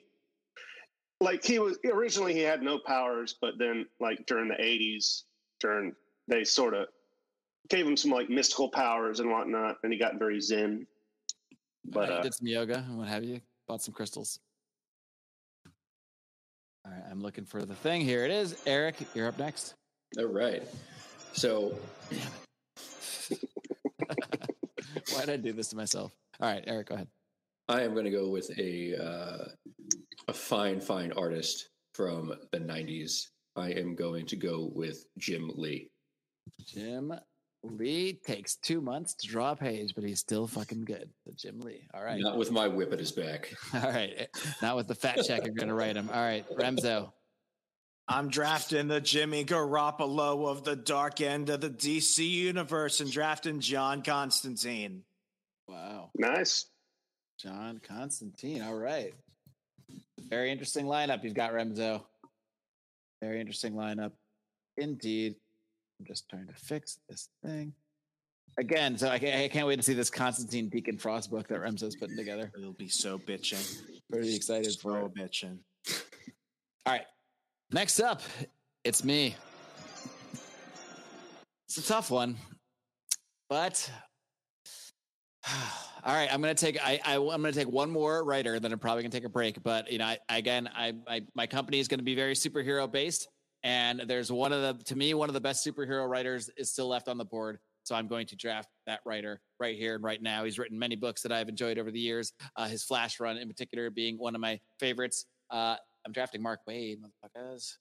Like he was originally, he had no powers, but then, like during the eighties, during they sort of gave him some like mystical powers and whatnot, and he got very zen. But I uh, did some yoga and what have you. Bought some crystals. All right, I'm looking for the thing. Here it is, Eric. You're up next. All right. So, why did I do this to myself? All right, Eric, go ahead. I am going to go with a. Uh... A fine, fine artist from the nineties. I am going to go with Jim Lee. Jim Lee takes two months to draw a page, but he's still fucking good. So Jim Lee. All right. Not with my whip at his back. All right. Not with the fat check you're going to write him. All right. Remzo. I'm drafting the Jimmy Garoppolo of the dark end of the D C universe and drafting John Constantine. Wow. Nice. John Constantine. All right. Very interesting lineup you've got, Remzo. Very interesting lineup. Indeed. I'm just trying to fix this thing. Again, so I can't, I can't wait to see this Constantine Deacon Frost book that Remzo's putting together. It'll be so bitching. Pretty excited for it. So bitching. All right. Next up, it's me. It's a tough one. But... All right, I'm gonna take I, I I'm gonna take one more writer, then I'm probably gonna take a break. But you know, I, again, I, I my company is gonna be very superhero based, and there's one of the to me one of the best superhero writers is still left on the board. So I'm going to draft that writer right here and right now. He's written many books that I've enjoyed over the years. Uh, his Flash run, in particular, being one of my favorites. Uh, I'm drafting Mark Waid, motherfuckers.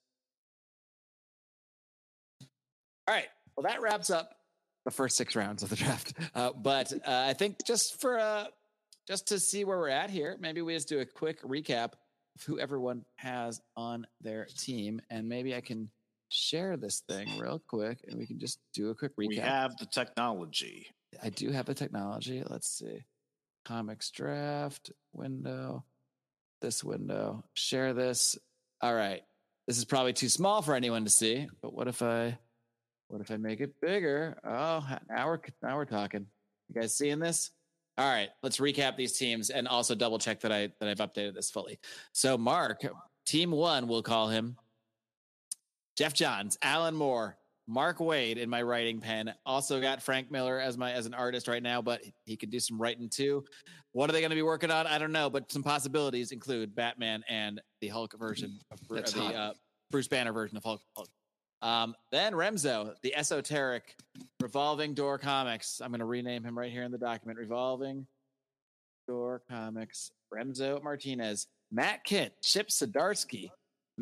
All right, well that wraps up the first six rounds of the draft. Uh, but uh, I think just for uh, just to see where we're at here, maybe we just do a quick recap of who everyone has on their team. And maybe I can share this thing real quick and we can just do a quick recap. We have the technology. I do have the technology. Let's see. Comics draft window, this window, share this. All right. This is probably too small for anyone to see, but what if I... What if I make it bigger? Oh, now we're, now we're talking. You guys seeing this? All right, let's recap these teams and also double check that, I, that I've updated this fully. So Mark, team one, we'll call him. Geoff Johns, Alan Moore, Mark Waid in my writing pen. Also got Frank Miller as my as an artist right now, but he could do some writing too. What are they going to be working on? I don't know, but some possibilities include Batman and the Hulk version of That's the uh, Bruce Banner version of Hulk. Hulk. Um, then Remzo, the esoteric Revolving Door Comics. I'm going to rename him right here in the document. Revolving Door Comics. Remzo Martinez. Matt Kindt, Chip Zdarsky,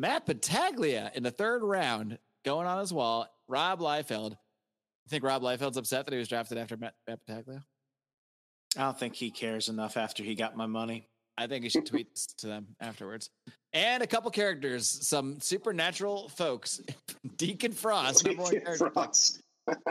Matt Battaglia in the third round going on his wall. Rob Liefeld. You think Rob Liefeld's upset that he was drafted after Matt, Matt Battaglia? I don't think he cares enough after he got my money. I think he should tweet to them afterwards. And a couple characters, some supernatural folks. Deacon Frost, number one character. Frost.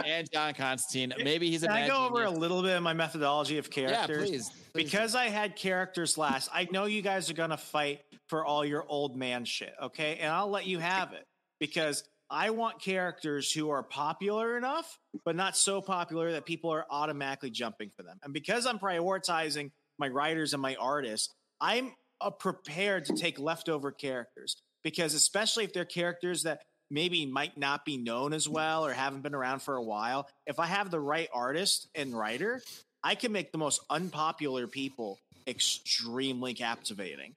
And John Constantine. Maybe he's a. Can I go over a little bit of my methodology of characters? Yeah, please. please. Because I had characters last, I know you guys are going to fight for all your old man shit, okay? And I'll let you have it because I want characters who are popular enough, but not so popular that people are automatically jumping for them. And because I'm prioritizing my writers and my artists, I'm uh, prepared to take leftover characters because especially if they're characters that maybe might not be known as well or haven't been around for a while. If I have the right artist and writer, I can make the most unpopular people extremely captivating.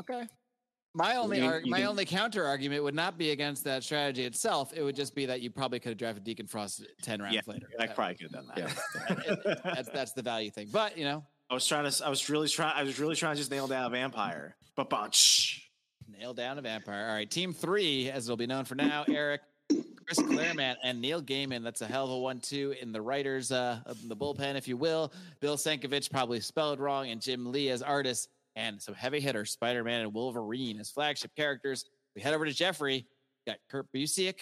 Okay. My only you, arg- you my can- only counter argument would not be against that strategy itself. It would just be that you probably could have drafted Deacon Frost ten rounds yeah, later. I that probably could have done that. Yeah. it, it, that's that's the value thing. But you know, I was trying to. I was really trying. I was really trying to just nail down a vampire. But bunch. Nail down a vampire. All right, team three, as it'll be known for now, Eric, Chris Claremont, and Neil Gaiman. That's a hell of a one two in the writers, uh, in the bullpen, if you will. Bill Sienkiewicz probably spelled wrong, and Jim Lee as artists, and some heavy hitters, Spider-Man and Wolverine as flagship characters. We head over to Jeffrey. Got Kurt Busiek,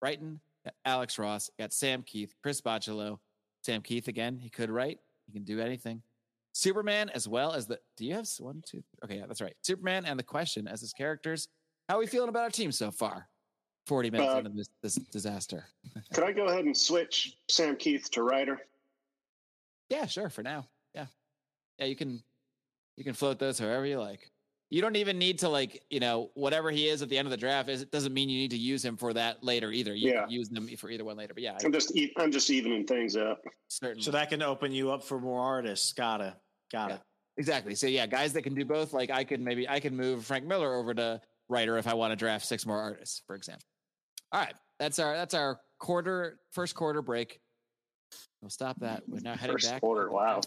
Brighton, got Alex Ross, got Sam Keith, Chris Bocciolo. Sam Keith again. He could write. He can do anything. Superman as well as the do you have one two okay yeah that's right Superman and the Question as his characters. How are we feeling about our team so far forty minutes uh, into this, this disaster? Could I go ahead and switch Sam Keith to writer? Yeah, sure, for now. Yeah, yeah, you can you can float those however you like. You don't even need to, like, you know, whatever he is at the end of the draft is it doesn't mean you need to use him for that later either. You yeah. can use them for either one later. But yeah, I'm I, just I'm just evening things up. Certainly. So that can open you up for more artists. Gotta, gotta. Yeah, exactly. So yeah, guys that can do both. Like I could maybe I can move Frank Miller over to writer if I want to draft six more artists, for example. All right, that's our that's our quarter first quarter break. We'll stop that. We're now heading first back. First quarter. Wow.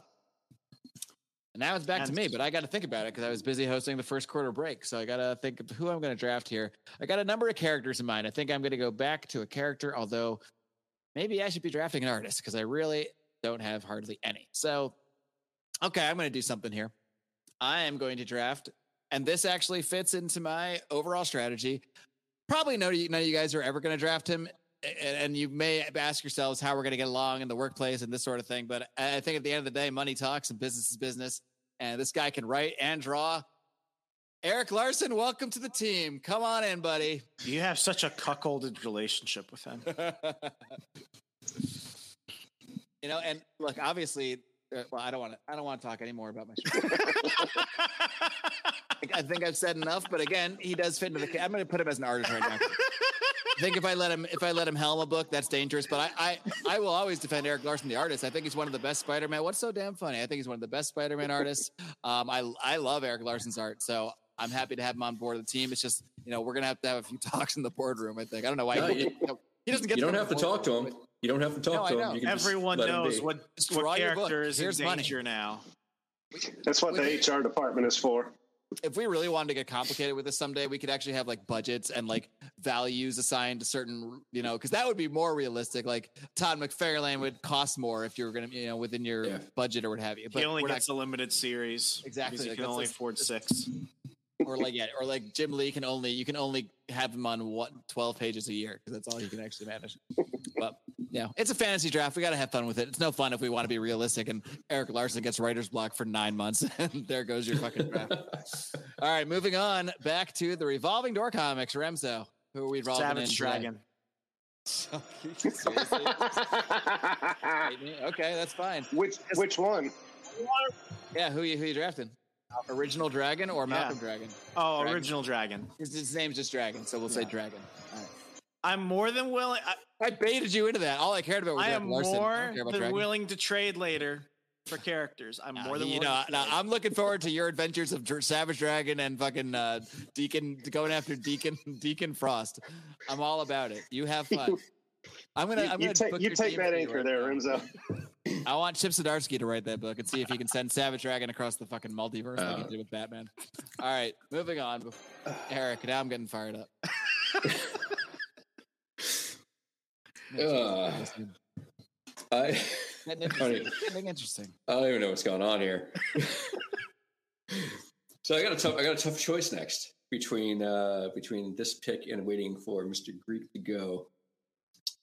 And now it's back and to me, but I got to think about it because I was busy hosting the first quarter break. So I got to think of who I'm going to draft here. I got a number of characters in mind. I think I'm going to go back to a character, although maybe I should be drafting an artist because I really don't have hardly any. So, okay, I'm going to do something here. I am going to draft, and this actually fits into my overall strategy. Probably none of you, none of you guys are ever going to draft him. And you may ask yourselves how we're going to get along in the workplace and this sort of thing. But I think at the end of the day, money talks and business is business. And this guy can write and draw. Erik Larsen, welcome to the team. Come on in, buddy. You have such a cuckolded relationship with him. You know, and look, obviously, uh, well, I don't want to, I don't want to talk anymore about my show. I think I've said enough, but again, he does fit into the, I'm going to put him as an artist right now. I think if I let him, if I let him helm a book, that's dangerous. But I, I, I will always defend Erik Larsen, the artist. I think he's one of the best Spider-Man. What's so damn funny? I think he's one of the best Spider-Man artists. Um, I, I love Erik Larsen's art, so I'm happy to have him on board the team. It's just, you know, we're gonna have to have a few talks in the boardroom. I think I don't know why no, he, you, you know, he doesn't get. You don't have to talk to him. But, you don't have to talk no, to him. You can Everyone knows him what, what character is Here's in danger money. now. That's what we, the we, H R department is for. If we really wanted to get complicated with this someday, we could actually have like budgets and like values assigned to certain, you know, because that would be more realistic. Like Todd McFarlane would cost more if you were going to, you know, within your yeah. budget or what have you. But he only gets not... a limited series. Exactly. He like, can only like, afford six. Or like, yeah, or like Jim Lee can only, you can only have him on what, twelve pages a year because that's all you can actually manage. But yeah, it's a fantasy draft. We got to have fun with it. It's no fun if we want to be realistic and Erik Larsen gets writer's block for nine months. And there goes your fucking draft. All right, moving on back to the Revolving Door Comics. Remzo, who are we revolving Savage in? Dragon. Okay, that's fine. Which which one? Yeah, who you who you drafting? Original Dragon or Malcolm yeah. Dragon? Oh, Dragon. Original Dragon. His, his name's just Dragon, so we'll yeah. say Dragon. All right. I'm more than willing. I, I baited you into that. All I cared about was I am Larsen. more I than Dragon. willing to trade later for characters. I'm uh, more than you willing. Know, to now, I'm looking forward to your adventures of Dr- Savage Dragon and fucking uh, Deacon going after Deacon Deacon Frost. I'm all about it. You have fun. I'm gonna. You, I'm gonna you take, you take that anchor right there, Remzo. I want Chip Zdarsky to write that book and see if he can send Savage Dragon across the fucking multiverse uh, like he did with Batman. All right, moving on. Eric, now I'm getting fired up. uh, I, getting interesting. Getting interesting. I don't even know what's going on here. So I got a tough, I got a tough choice next between uh, between this pick and waiting for Mister Greek to go.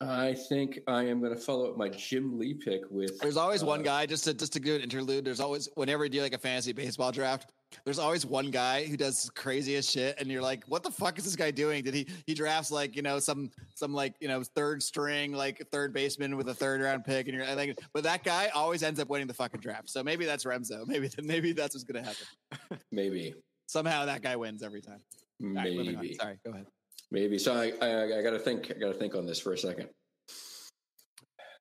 I think I am going to follow up my Jim Lee pick with. There's always uh, one guy just to just to do an interlude. There's always whenever you do like a fantasy baseball draft. There's always one guy who does craziest shit, and you're like, "What the fuck is this guy doing? Did he he drafts like you know some some like you know third string like third baseman with a third round pick?" And you're like, "But that guy always ends up winning the fucking draft." So maybe that's Remzo. Maybe maybe that's what's gonna happen. Maybe somehow that guy wins every time. Maybe. All right, moving on. Sorry, go ahead. Maybe. So I I, I got to think. I got to think on this for a second.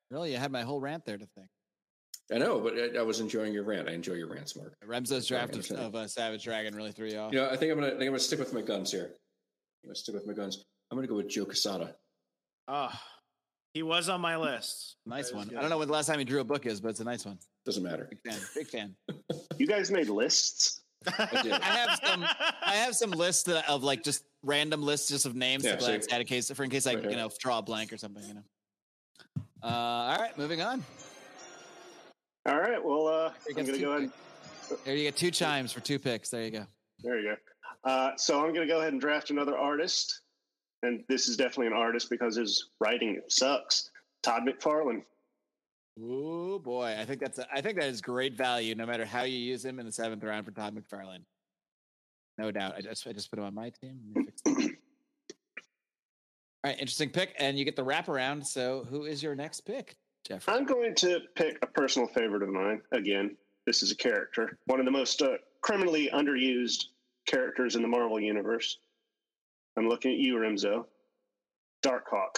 Really, I had my whole rant there to think. I know, but I, I was enjoying your rant. I enjoy your rants, Mark. Remzo's draft of, of uh, Savage Dragon really threw you off. You know, I think I'm gonna. I think I'm gonna stick with my guns here. I'm gonna stick with my guns. I'm gonna go with Joe Quesada. Ah, oh, he was on my list. Nice one. I don't know when the last time he drew a book is, but it's a nice one. Doesn't matter. Big fan. Big fan. You guys made lists. I, I have some. I have some lists that, of like just random lists, just of names. Yeah, so in case, for in case I right you know draw a blank or something, you know. Uh, all right, moving on. All right, well, uh, I'm going to go ahead. And... There you get two chimes for two picks. There you go. There you go. Uh, so I'm going to go ahead and draft another artist, and this is definitely an artist because his writing sucks. Todd McFarlane. Ooh boy, I think that's a, I think that is great value, no matter how you use him in the seventh round for Todd McFarlane. No doubt. I just I just put him on my team. Let me fix it. All right, interesting pick, and you get the wraparound. So who is your next pick? Jeffrey. I'm going to pick a personal favorite of mine. Again, this is a character, one of the most uh, criminally underused characters in the Marvel Universe. I'm looking at you, Remzo. Darkhawk.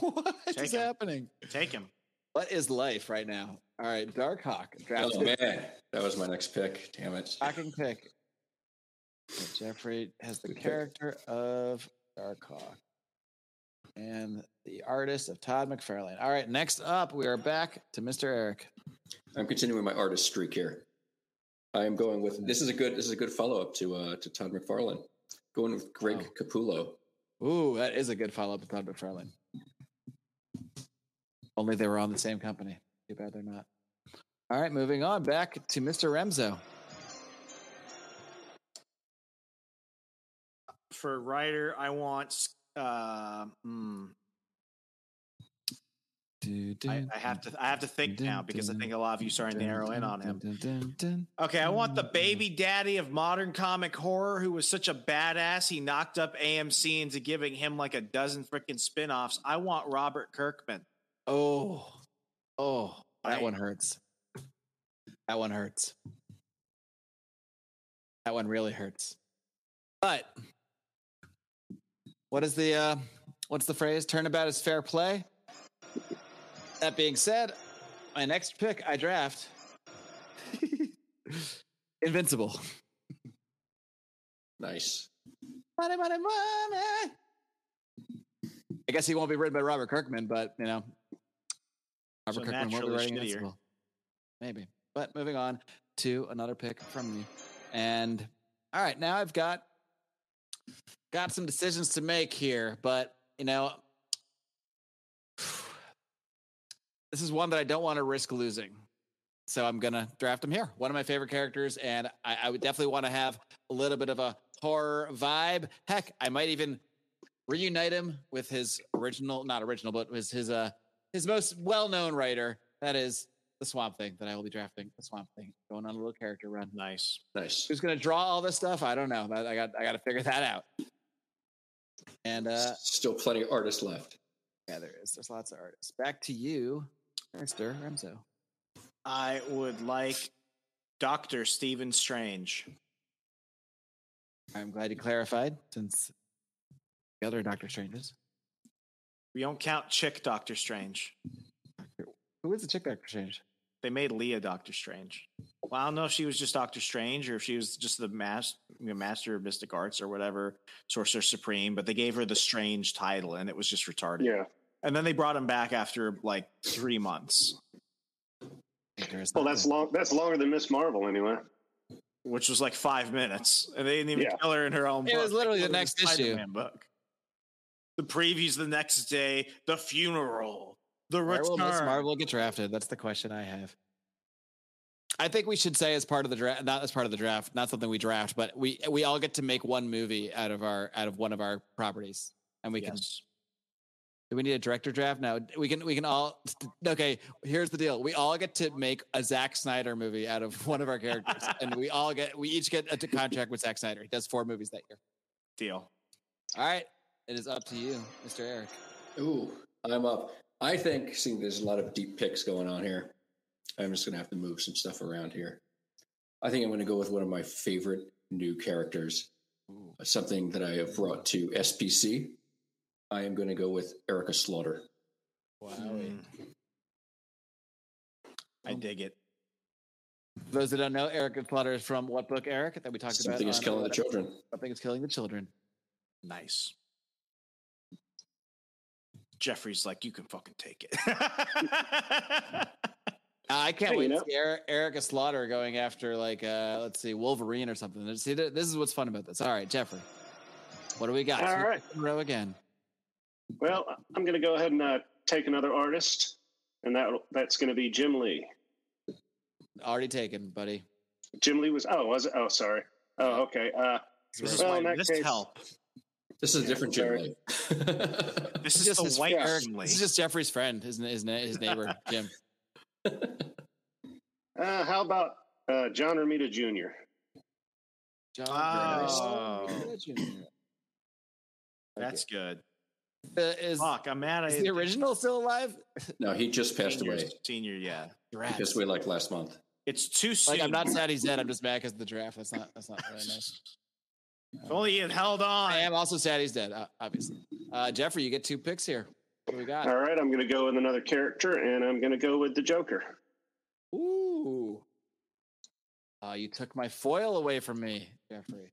What Take is him. happening? Take him. What is life right now? All right, Darkhawk. Draft oh, man. That was my next pick. Damn it. Shocking pick. So Jeffrey has the character of Darkhawk. And the artist of Todd McFarlane. All right, next up, we are back to Mister Eric. I'm continuing my artist streak here. I am going with this is a good this is a good follow up to uh, to Todd McFarlane. Going with Greg oh. Capullo. Ooh, that is a good follow up to Todd McFarlane. Only they were on the same company. Too bad they're not. All right, moving on back to Mister Remzo. For writer, I want. Uh, mm. I, I have to I have to think now because I think a lot of you starting to narrow in on him. Okay, I want the baby daddy of modern comic horror who was such a badass he knocked up A M C into giving him like a dozen freaking spinoffs. I want Robert Kirkman. Oh, oh, that one hurts. That one hurts. That one really hurts. But What is the, uh, what's the phrase? Turnabout is fair play. That being said, my next pick I draft. Invincible. Nice. Money, money, money. I guess he won't be written by Robert Kirkman, but, you know. Robert so Kirkman won't be writing Invincible. Maybe. But moving on to another pick from me. And, all right, now I've got... Got some decisions to make here, but, you know, this is one that I don't want to risk losing. So I'm going to draft him here. One of my favorite characters, and I, I would definitely want to have a little bit of a horror vibe. Heck, I might even reunite him with his original, not original, but his, his, uh, his most well-known writer. That is the Swamp Thing that I will be drafting. The Swamp Thing going on a little character run. Nice. Nice. Who's going to draw all this stuff? I don't know. I got, I got to figure that out. And uh, still plenty of artists left. Yeah, there is. There's lots of artists. Back to you, Mister Remzo. I would like Doctor Stephen Strange. I'm glad you clarified, since the other Doctor Stranges. We don't count Chick Doctor Strange. Who is the Chick Doctor Strange? They made Leah Doctor Strange. Well, I don't know if she was just Doctor Strange or if she was just the mas- you know, master of mystic arts or whatever, Sorcerer Supreme, but they gave her the Strange title and it was just retarded. Yeah. And then they brought him back after like three months. Well, that's long. That's longer than Miss Marvel anyway. which was like five minutes, and they didn't even yeah. tell her in her own book. It was literally the next issue. Book. The previews the next day, the funeral, the return. Where will Miz Marvel get drafted? That's the question I have. I think we should say as part of the draft, not as part of the draft, not something we draft, but we we all get to make one movie out of our out of one of our properties, and we yes. can. Do we need a director draft? No, we can we can all. Okay, here's the deal: we all get to make a Zack Snyder movie out of one of our characters, and we all get we each get a contract with Zack Snyder. He does four movies that year. Deal. All right, it is up to you, Mister Eric. Ooh, I'm up. I think. See, there's a lot of deep picks going on here. I'm just going to have to move some stuff around here. I think I'm going to go with one of my favorite new characters, Ooh. something that I have brought to S P C. I am going to go with Erica Slaughter. Wow. Mm. I dig it. For those that don't know, Erica Slaughter is from what book, Eric, that we talked something about? Something is Killing the episode. Children. Something is Killing the Children. Nice. Jeffrey's like, you can fucking take it. I can't hey, wait you know. to see Eric, Erica Slaughter going after, like, uh, let's see, Wolverine or something. See, this is what's fun about this. All right, Jeffrey, what do we got? All Two right. In a row again. Well, I'm going to go ahead and uh, take another artist, and that that's going to be Jim Lee. Already taken, buddy. Jim Lee was, oh, was it? Oh, sorry. Oh, okay. Uh, this well, is why this case, help. This is a different Jim Lee. This is just the white Eric Lee. This is just Jeffrey's friend, his, his, his neighbor, Jim. uh, how about uh, John Romita Junior? John oh. Romita Junior. That's okay. good. Uh, is, Fuck, I'm mad. Is I, the original still alive? No, he just passed senior, away. Senior, yeah. Draft. He passed away like last month. It's too soon. Like, I'm not sad he's dead. I'm just mad because of the draft. That's not. That's not really nice. If only he had held on. I am also sad he's dead. Obviously, uh, Jeffrey, you get two picks here. What we got? All right, I'm going to go with another character, and I'm going to go with the Joker. Ooh. Uh, you took my foil away from me, Jeffrey.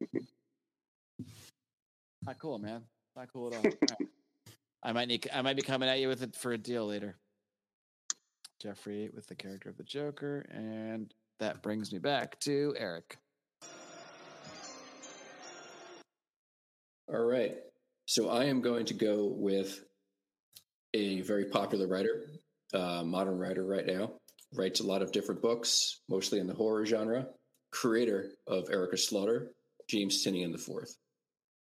Not cool, man. Not cool at all. all right. I might need, I might be coming at you with it for a deal later. Jeffrey with the character of the Joker, and that brings me back to Eric. All right. So I am going to go with a very popular writer, uh, modern writer right now, writes a lot of different books, mostly in the horror genre. Creator of Erica Slaughter, James Tynion the Fourth.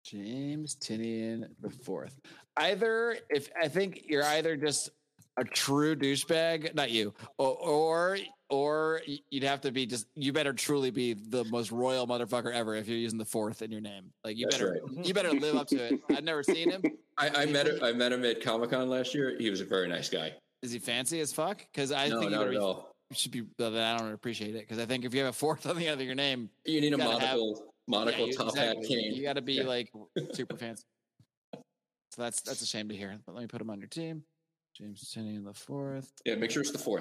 James Tynion the Fourth. Either if I think you're either just a true douchebag, not you, or, or or you'd have to be just you better truly be the most royal motherfucker ever if you're using the fourth in your name. Like you That's better right. you better live up to it. I've never seen him. I, I met him. I met him at Comic-Con last year. He was a very nice guy. Is he fancy as fuck? Because I no, think not at all. Should be. I don't appreciate it because I think if you have a fourth on the end of your name, you need you a monocle, have, monocle yeah, top exactly. hat cane. You got to be yeah. like super fancy. So that's that's a shame to hear. But let me put him on your team. James Tynion the Fourth. Yeah, make sure it's the fourth.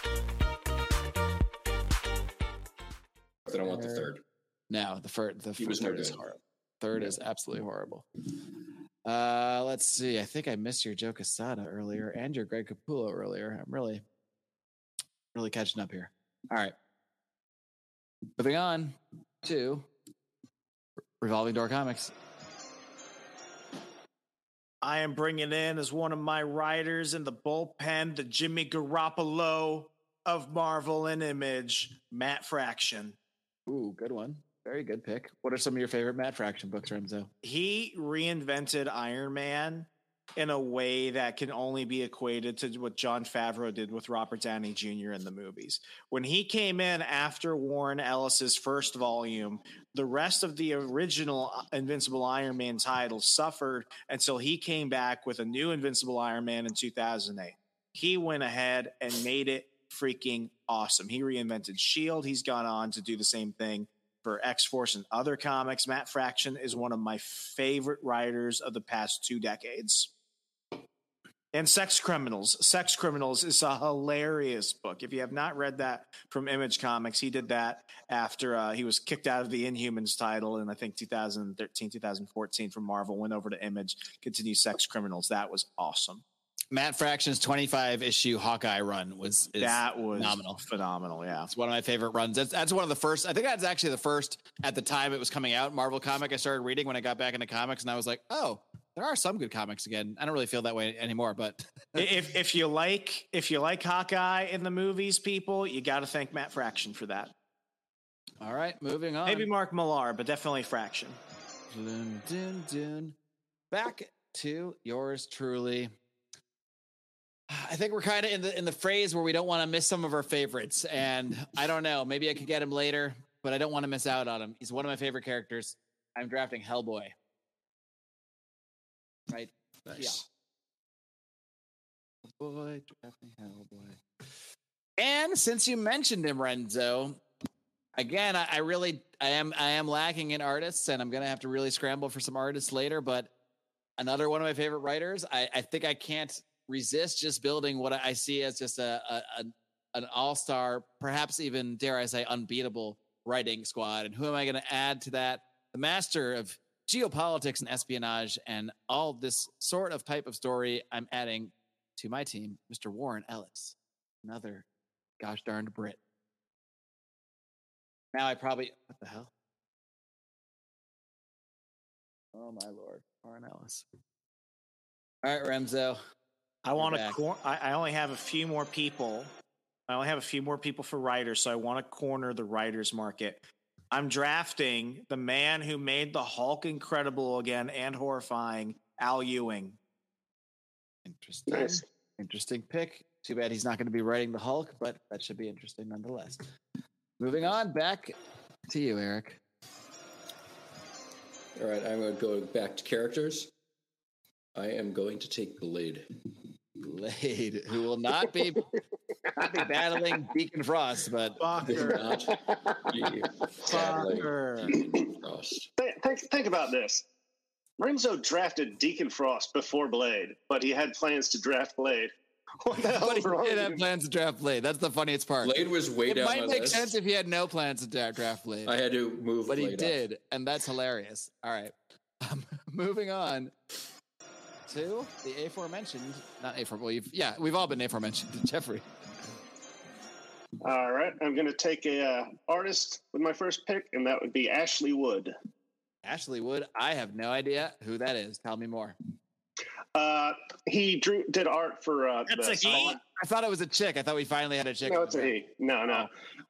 I don't want the third. No, the, fir- the first. The third is horrible. Third yeah. is absolutely horrible. Uh, let's see. I think I missed your Joe Quesada earlier and your Greg Capullo earlier. I'm really, really catching up here. All right. Moving on to Revolving Door Comics. I am bringing in as one of my writers in the bullpen, the Jimmy Garoppolo of Marvel and Image, Matt Fraction. Ooh, good one. Very good pick. What are some of your favorite Matt Fraction books, Remzo? He reinvented Iron Man in a way that can only be equated to what Jon Favreau did with Robert Downey Junior in the movies. When he came in after Warren Ellis's first volume, the rest of the original Invincible Iron Man title suffered until he came back with a new Invincible Iron Man in two thousand eight. He went ahead and made it freaking awesome. He reinvented S H I E L D. He's gone on to do the same thing for X-Force and other comics. Matt Fraction is one of my favorite writers of the past two decades. And Sex Criminals. Sex Criminals is a hilarious book. If you have not read that from Image Comics, he did that after uh, he was kicked out of the Inhumans title in, I think, two thousand thirteen, two thousand fourteen from Marvel, went over to Image, continued Sex Criminals. That was awesome. Matt Fraction's twenty-five issue Hawkeye run was is that was phenomenal, phenomenal. Yeah, it's one of my favorite runs. That's, that's one of the first. I think that's actually the first at the time it was coming out Marvel comic I started reading when I got back into comics, and I was like, oh, there are some good comics again. I don't really feel that way anymore, but if if you like if you like Hawkeye in the movies, people, you got to thank Matt Fraction for that. All right, moving on. Maybe Mark Millar, but definitely Fraction. Dun, dun, dun. Back to yours truly. I think we're kind of in the in the phase where we don't want to miss some of our favorites, and I don't know. Maybe I could get him later, but I don't want to miss out on him. He's one of my favorite characters. I'm drafting Hellboy. Right? Nice. Yeah. Boy, drafting Hellboy. And since you mentioned him, Renzo, again, I, I really, I am, I am lacking in artists, and I'm gonna have to really scramble for some artists later. But another one of my favorite writers. I, I think I can't resist just building what I see as just a, a, a an all-star, perhaps even, dare I say, unbeatable writing squad. And who am I going to add to that? The master of geopolitics and espionage and all this sort of type of story, I'm adding to my team, Mister Warren Ellis, another gosh darned Brit. Now I probably, what the hell? Oh my Lord, Warren Ellis. All right, Remzo. I want to. Cor- I, I only have a few more people. I only have a few more people for writers, so I want to corner the writers market. I'm drafting the man who made the Hulk incredible again and horrifying, Al Ewing. Interesting. Nice. Interesting pick. Too bad he's not going to be writing the Hulk, but that should be interesting nonetheless. Moving on, back to you, Eric. All right, I'm going to go back to characters. I am going to take Blade. Blade, who will not be, not be battling Deacon Frost, but not be battling Deacon Frost. Think, think, think about this. Remzo drafted Deacon Frost before Blade, but he had plans to draft Blade. What the hell? But he did have plans to draft Blade. That's the funniest part. Blade was way it down my list. It might make sense if he had no plans to draft Blade. I had to move Blade. But he did, up. And that's hilarious. All right. Um, moving on. To the aforementioned, not aforementioned, well, you've, yeah, we've all been aforementioned, Jeffrey. All right, I'm going to take a uh, artist with my first pick, and that would be Ashley Wood. Ashley Wood, I have no idea who that is. Tell me more. Uh, he drew, did art for. Uh, That's the, a he. I, I thought it was a chick. I thought we finally had a chick. No, it's a he. No, no, oh.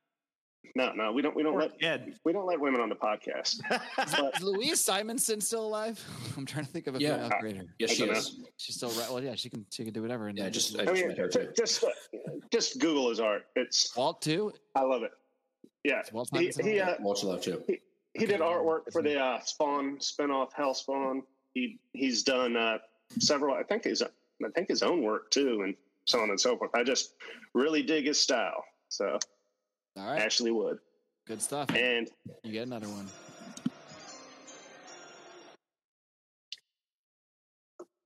no, no. We don't. We don't Poor let. Kid. We don't let women on the podcast. But, is Louise Simonson still alive? I'm trying to think of a yeah. female creator. Yes, she is. She's still right. Well, yeah, she can. She can do whatever. And yeah, just. I just, I mean, just, just, just Google his art. It's Walt too. I love it. Yeah, Walt he, he, uh, Walt's love too. He, he okay, did artwork well, for the uh, Spawn spinoff, Hell Spawn. He he's done uh, several. I think his I think his own work too, and so on and so forth. I just really dig his style. So. All right. Ashley Wood. Good stuff. And you get another one.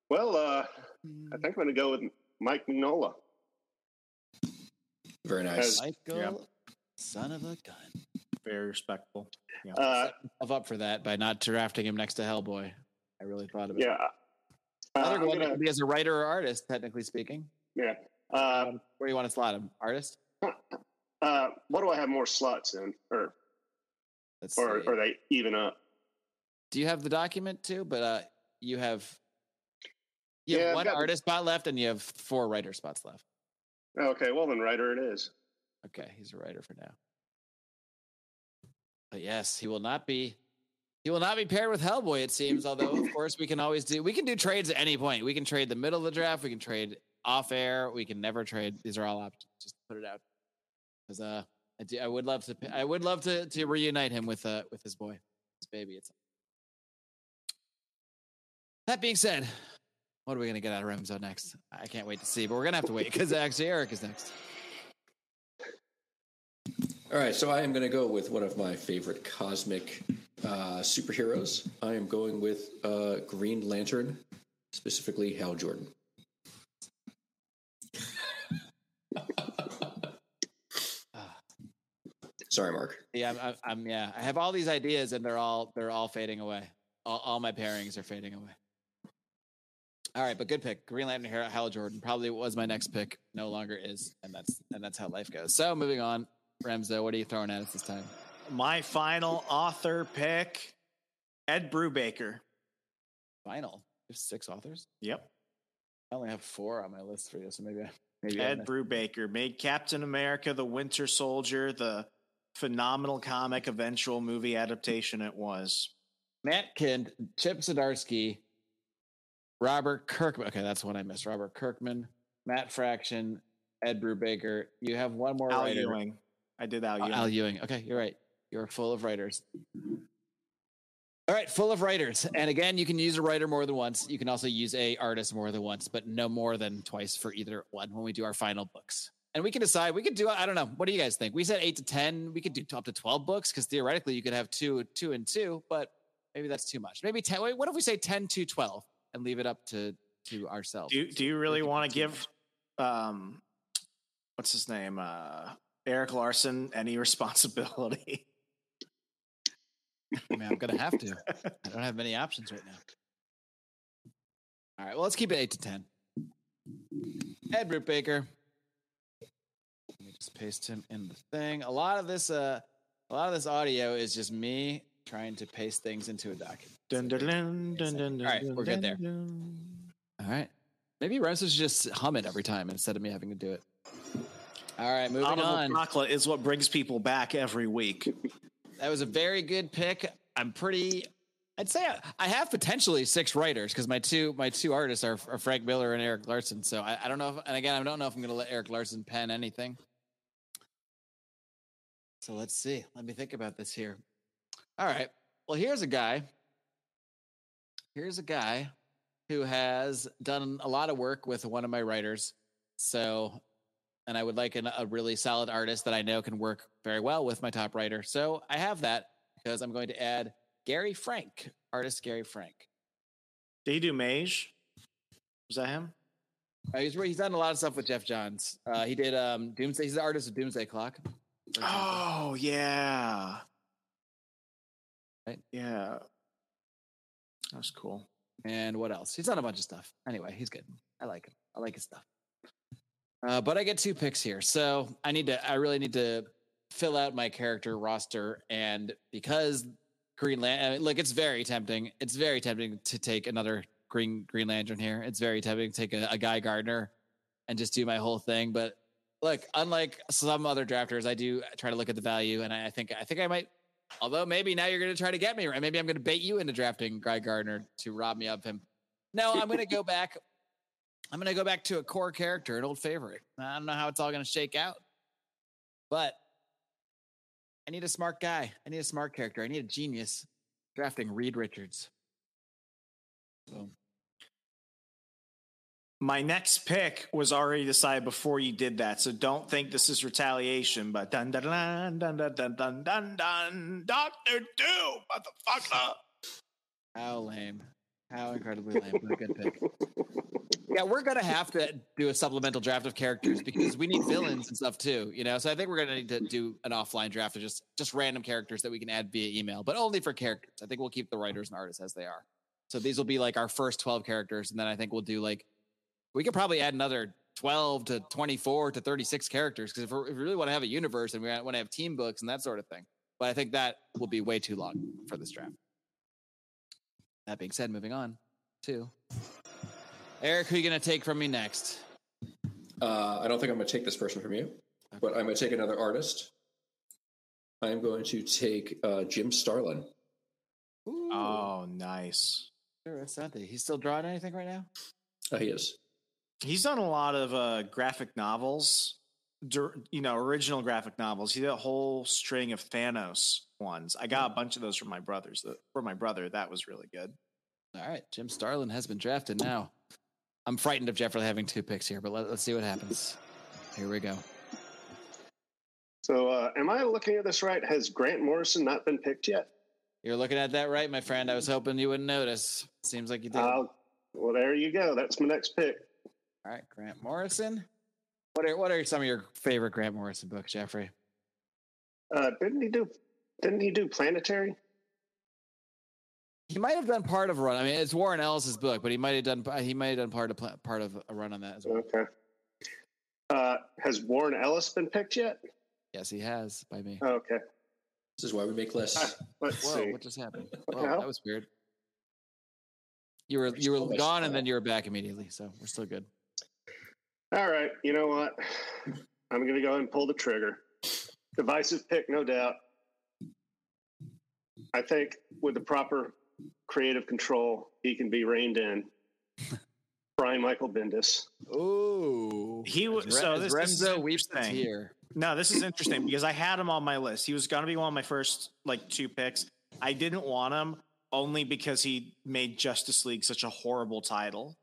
Well, uh, I think I'm going to go with Mike Mignola. Very nice. Michael, yeah. Son of a gun. Very respectful. You know, uh, I'm up for that by not drafting him next to Hellboy. I really thought about yeah. it. Yeah. Uh, another one gonna, could be as a writer or artist, technically speaking. Yeah. Uh, um, where do you want to slot him? Artist? Uh, what do I have more slots in, or Let's or see. Are they even up? Do you have the document too? But uh, you have you yeah, have one artist the... spot left, and you have four writer spots left. Okay, well then, writer it is. Okay, he's a writer for now. But yes, he will not be. He will not be paired with Hellboy, it seems. Although, of course, we can always do. We can do trades at any point. We can trade the middle of the draft. We can trade off air. We can never trade. These are all options. Just put it out. Because uh, I, do, I would love to. I would love to to reunite him with uh with his boy, his baby. It's. That being said, what are we going to get out of Remzo next? I can't wait to see, but we're going to have to wait because actually Eric is next. All right, so I am going to go with one of my favorite cosmic uh, superheroes. I am going with uh, Green Lantern, specifically Hal Jordan. Sorry, Mark. Yeah, I'm, I'm. Yeah, I have all these ideas, and they're all they're all fading away. All, all my pairings are fading away. All right, but good pick. Green Lantern, Hal Jordan probably was my next pick. No longer is, and that's and that's how life goes. So moving on, Remzo, what are you throwing at us this time? My final author pick, Ed Brubaker. Final? You have six authors? Yep. I only have four on my list for you, so maybe I... Maybe Ed I Brubaker made Captain America, The Winter Soldier, the phenomenal comic eventual movie adaptation it was. Matt Kindt, Chip Zdarsky, Robert Kirkman. Okay, that's one I missed. Robert Kirkman, Matt Fraction, Ed Brubaker. You have one more Al writer. Ewing. I did Al Ewing. Al Ewing. Okay, you're right. You're full of writers. All right, full of writers. And again, you can use a writer more than once. You can also use a artist more than once, but no more than twice for either one when we do our final books. And we can decide. We could do, I don't know. What do you guys think? We said eight to ten. We could do up to twelve books because theoretically you could have two, two and two, but maybe that's too much. Maybe ten. Wait, what if we say ten to twelve? And leave it up to, to ourselves. Do, do you really want to give, um, what's his name, uh, Erik Larsen any responsibility? I mean, I'm going to have to. I don't have many options right now. All right, well, let's keep it eight to ten. Ed Brubaker. Let me just paste him in the thing. A lot of this, uh, a lot of this audio is just me trying to paste things into a document. Dun, dun, dun, dun, dun, all right, we're good there. All right. Maybe Remzo should just hum it every time instead of me having to do it. All right, moving Audible on. Chocolate is what brings people back every week. That was a very good pick. I'm pretty... I'd say I, I have potentially six writers because my two my two artists are, are Frank Miller and Erik Larsen. So I, I don't know. If, and again, I don't know if I'm going to let Erik Larsen pen anything. So let's see. Let me think about this here. All right. Well, here's a guy. Here's a guy who has done a lot of work with one of my writers. So, and I would like an, a really solid artist that I know can work very well with my top writer. So I have that because I'm going to add Gary Frank, artist Gary Frank. Did he do Mage? Was that him? Uh, he's, he's done a lot of stuff with Geoff Johns. Uh, he did um, Doomsday. He's the artist of Doomsday Clock. Oh, yeah. Right? Yeah. That was cool. And what else? He's done a bunch of stuff. Anyway, he's good. I like him. I like his stuff. Uh, but I get two picks here. So I need to, I really need to fill out my character roster. And because Green Lantern, I mean, look, it's very tempting. It's very tempting to take another Green Green Lantern here. It's very tempting to take a, a Guy Gardner and just do my whole thing. But look, unlike some other drafters, I do try to look at the value. And I, I think, I think I might, although maybe now you're going to try to get me, right? Maybe I'm going to bait you into drafting Guy Gardner to rob me of him. No, I'm going to go back. I'm going to go back to a core character, an old favorite. I don't know how it's all going to shake out, but I need a smart guy. I need a smart character. I need a genius. Drafting Reed Richards. So. My next pick was already decided before you did that, so don't think this is retaliation. But dun dun dun dun dun dun dun dun, dun Doctor Doom, motherfucker! How lame! How incredibly lame! But a good pick. Yeah, we're gonna have to do a supplemental draft of characters because we need villains and stuff too, you know. So I think we're gonna need to do an offline draft of just just random characters that we can add via email, but only for characters. I think we'll keep the writers and artists as they are. So these will be like our first twelve characters, and then I think we'll do like. We could probably add another twelve to twenty-four to thirty-six characters because if, if we really want to have a universe and we want to have team books and that sort of thing. But I think that will be way too long for this draft. That being said, moving on to Eric, who are you going to take from me next? Uh, I don't think I'm going to take this person from you, okay. But I'm going to take another artist. I'm going to take uh, Jim Starlin. Ooh. Oh, nice. Sure, that's not the, he's still drawing anything right now? Uh, he is. He's done a lot of uh, graphic novels, you know, original graphic novels. He did a whole string of Thanos ones. I got a bunch of those from my brothers. For my brother, that was really good. All right, Jim Starlin has been drafted now. I'm frightened of Jeffrey having two picks here, but let, let's see what happens. Here we go. So uh, am I looking at this right? Has Grant Morrison not been picked yet? You're looking at that right, my friend. I was hoping you wouldn't notice. Seems like you did. Uh, well, there you go. That's my next pick. All right, Grant Morrison. What are what are some of your favorite Grant Morrison books, Jeffrey? Uh, didn't he do Didn't he do Planetary? He might have done part of a run. I mean, it's Warren Ellis' book, but he might have done he might have done part of part of a run on that as well. Okay. Uh, has Warren Ellis been picked yet? Yes, he has by me. Oh, okay. This is why we make lists. Let's Whoa, see. What just happened? Whoa, that was weird. You were you were gone and then you were back immediately, so we're still good. All right. You know what? I'm going to go ahead and pull the trigger. Divisive pick, no doubt. I think with the proper creative control, he can be reined in. Brian Michael Bendis. Ooh. He was Re- so this Renzo weeps a tear. No, this is interesting because I had him on my list. He was going to be one of my first like two picks. I didn't want him only because he made Justice League such a horrible title.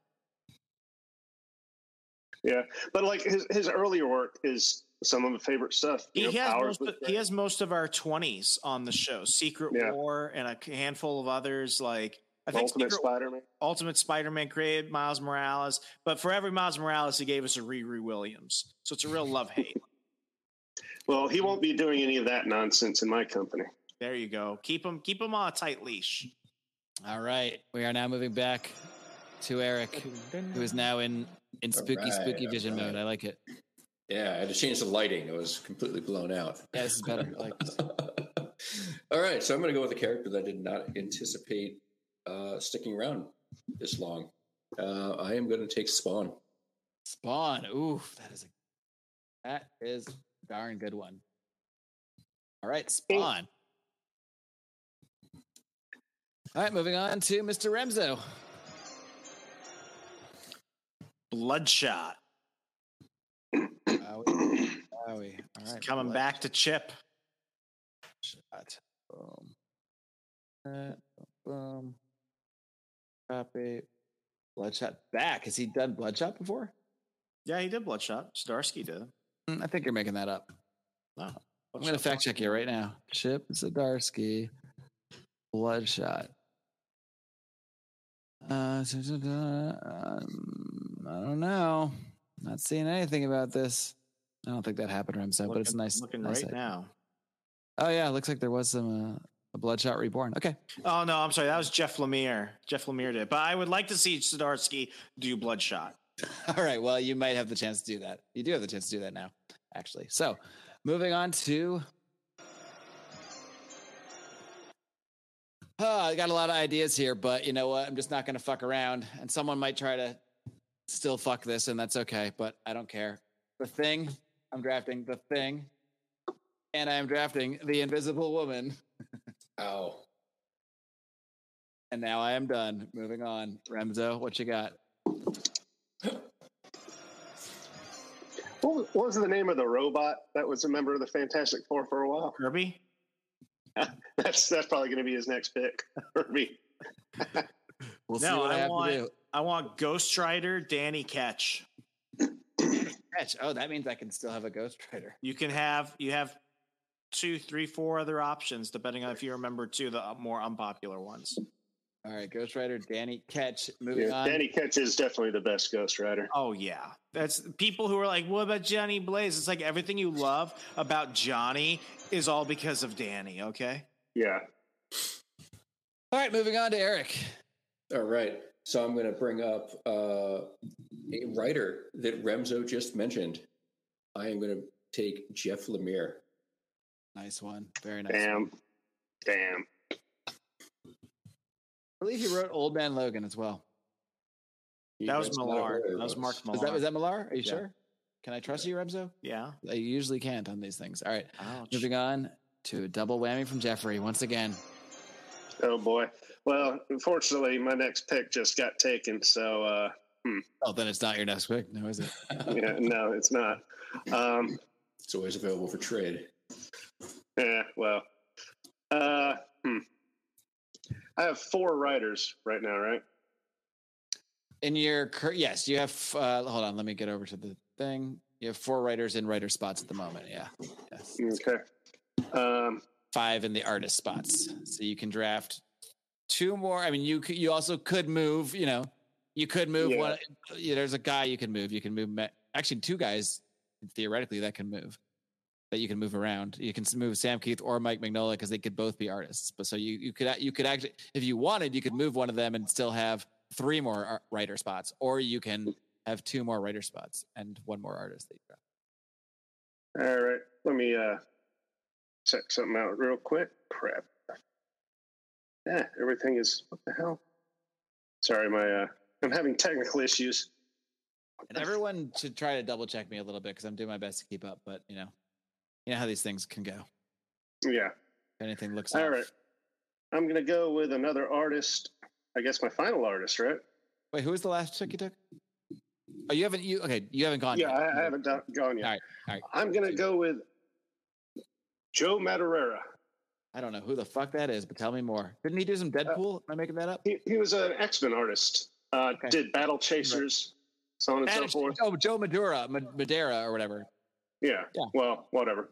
Yeah, but like his, his earlier work is some of my favorite stuff. He, know, has most of, he has most of our twenties on the show. Secret yeah. War and a handful of others like I think Ultimate Secret, Spider-Man. Ultimate Spider-Man created Miles Morales, but for every Miles Morales, he gave us a Riri Williams. So it's a real love-hate. Well, he won't be doing any of that nonsense in my company. There you go. Keep him, keep him on a tight leash. All right. We are now moving back to Eric, who is now in, in spooky, right, spooky vision right. mode. I like it. Yeah, I had to change the lighting. It was completely blown out. Yeah, this is better. I like this. All right. So I'm going to go with a character that I did not anticipate uh, sticking around this long. Uh, I am going to take Spawn. Spawn. Oof, that is a, that is darn good one. All right, Spawn. All right, moving on to Mister Remzo. Bloodshot. Wowie. Wowie. All right, it's coming Bloodshot. Back to Chip. Shot. Boom. Uh, boom. Copy. Bloodshot back. Has he done Bloodshot before? Yeah, he did Bloodshot. Zdarsky did. I think you're making that up. No, I'm going to fact check you right now. Chip Zdarsky, Bloodshot. Uh, um, I don't know. Not seeing anything about this. I don't think that happened, Remso, but it's nice. Looking nice right side. Now. Oh yeah, looks like there was some uh, a Bloodshot Reborn. Okay. Oh no, I'm sorry. That was Jeff Lemire. Jeff Lemire did, but I would like to see Zdarsky do Bloodshot. All right. Well, you might have the chance to do that. You do have the chance to do that now, actually. So, moving on to. Oh, I got a lot of ideas here, but you know what? I'm just not going to fuck around. And someone might try to still fuck this, and that's okay, but I don't care. The Thing. I'm drafting The Thing. And I am drafting The Invisible Woman. Ow. And now I am done. Moving on. Remzo, what you got? What was the name of the robot that was a member of the Fantastic Four for a while? Kirby? That's that's probably going to be his next pick. Kirby. We'll no, see what I, I have want, to do. I want Ghost Rider Danny Ketch. Ketch. Oh, that means I can still have a Ghost Rider. You can have you have two, three, four other options, depending on if you remember two of the more unpopular ones. All right, Ghost Rider Danny Ketch. Moving yeah, on. Danny Ketch is definitely the best Ghost Rider. Oh yeah, that's people who are like, "What about Johnny Blaze?" It's like everything you love about Johnny is all because of Danny. Okay. Yeah. All right, moving on to Eric. All right, so I'm going to bring up uh, a writer that Remzo just mentioned. I am going to take Jeff Lemire. Nice one. Very nice. Damn. One. Damn. I believe he wrote Old Man Logan as well. He that was Millar. That was Mark Millar. Is that, was that Millar? Are you yeah. sure? Can I trust you, Remzo? Yeah. I usually can't on these things. All right. Ouch. Moving on to a double whammy from Jeffrey once again. Oh, boy. Well, unfortunately, my next pick just got taken, so... Uh, hmm. Oh, then it's not your next pick, no, is it? Yeah, no, it's not. Um, it's always available for trade. Yeah, well... Uh, hmm. I have four writers right now, right? In your... Cur- yes, you have... Uh, hold on, let me get over to the thing. You have four writers in writer spots at the moment, yeah. Yes. Okay. Um... Five in the artist spots, so you can draft two more. I mean, you you also could move. You know, you could move yeah. one. You know, there's a guy you can move. You can move actually two guys theoretically that can move that you can move around. You can move Sam Keith or Mike Mignola because they could both be artists. But so you you could you could actually, if you wanted, you could move one of them and still have three more writer spots, or you can have two more writer spots and one more artist that you draft. All right, let me. uh Check something out real quick. Crap. Yeah, everything is... What the hell? Sorry, my uh, I'm having technical issues. And everyone should try to double-check me a little bit because I'm doing my best to keep up, but, you know, you know how these things can go. Yeah. If anything looks All off. Right. I'm going to go with another artist. I guess my final artist, right? Wait, who was the last pick you took? Oh, you haven't... You Okay, you haven't gone yeah, yet. Yeah, I, I haven't done, gone yet. All right, all right. I'm going to go with... Joe Madureira. I don't know who the fuck that is, but tell me more. Didn't he do some Deadpool? Uh, Am I making that up? He, he was an X-Men artist. Uh, okay. Did Battle Chasers, right. so on and Battle so forth. Oh, Joe Madureira, Madeira, or whatever. Yeah. yeah. Well, whatever.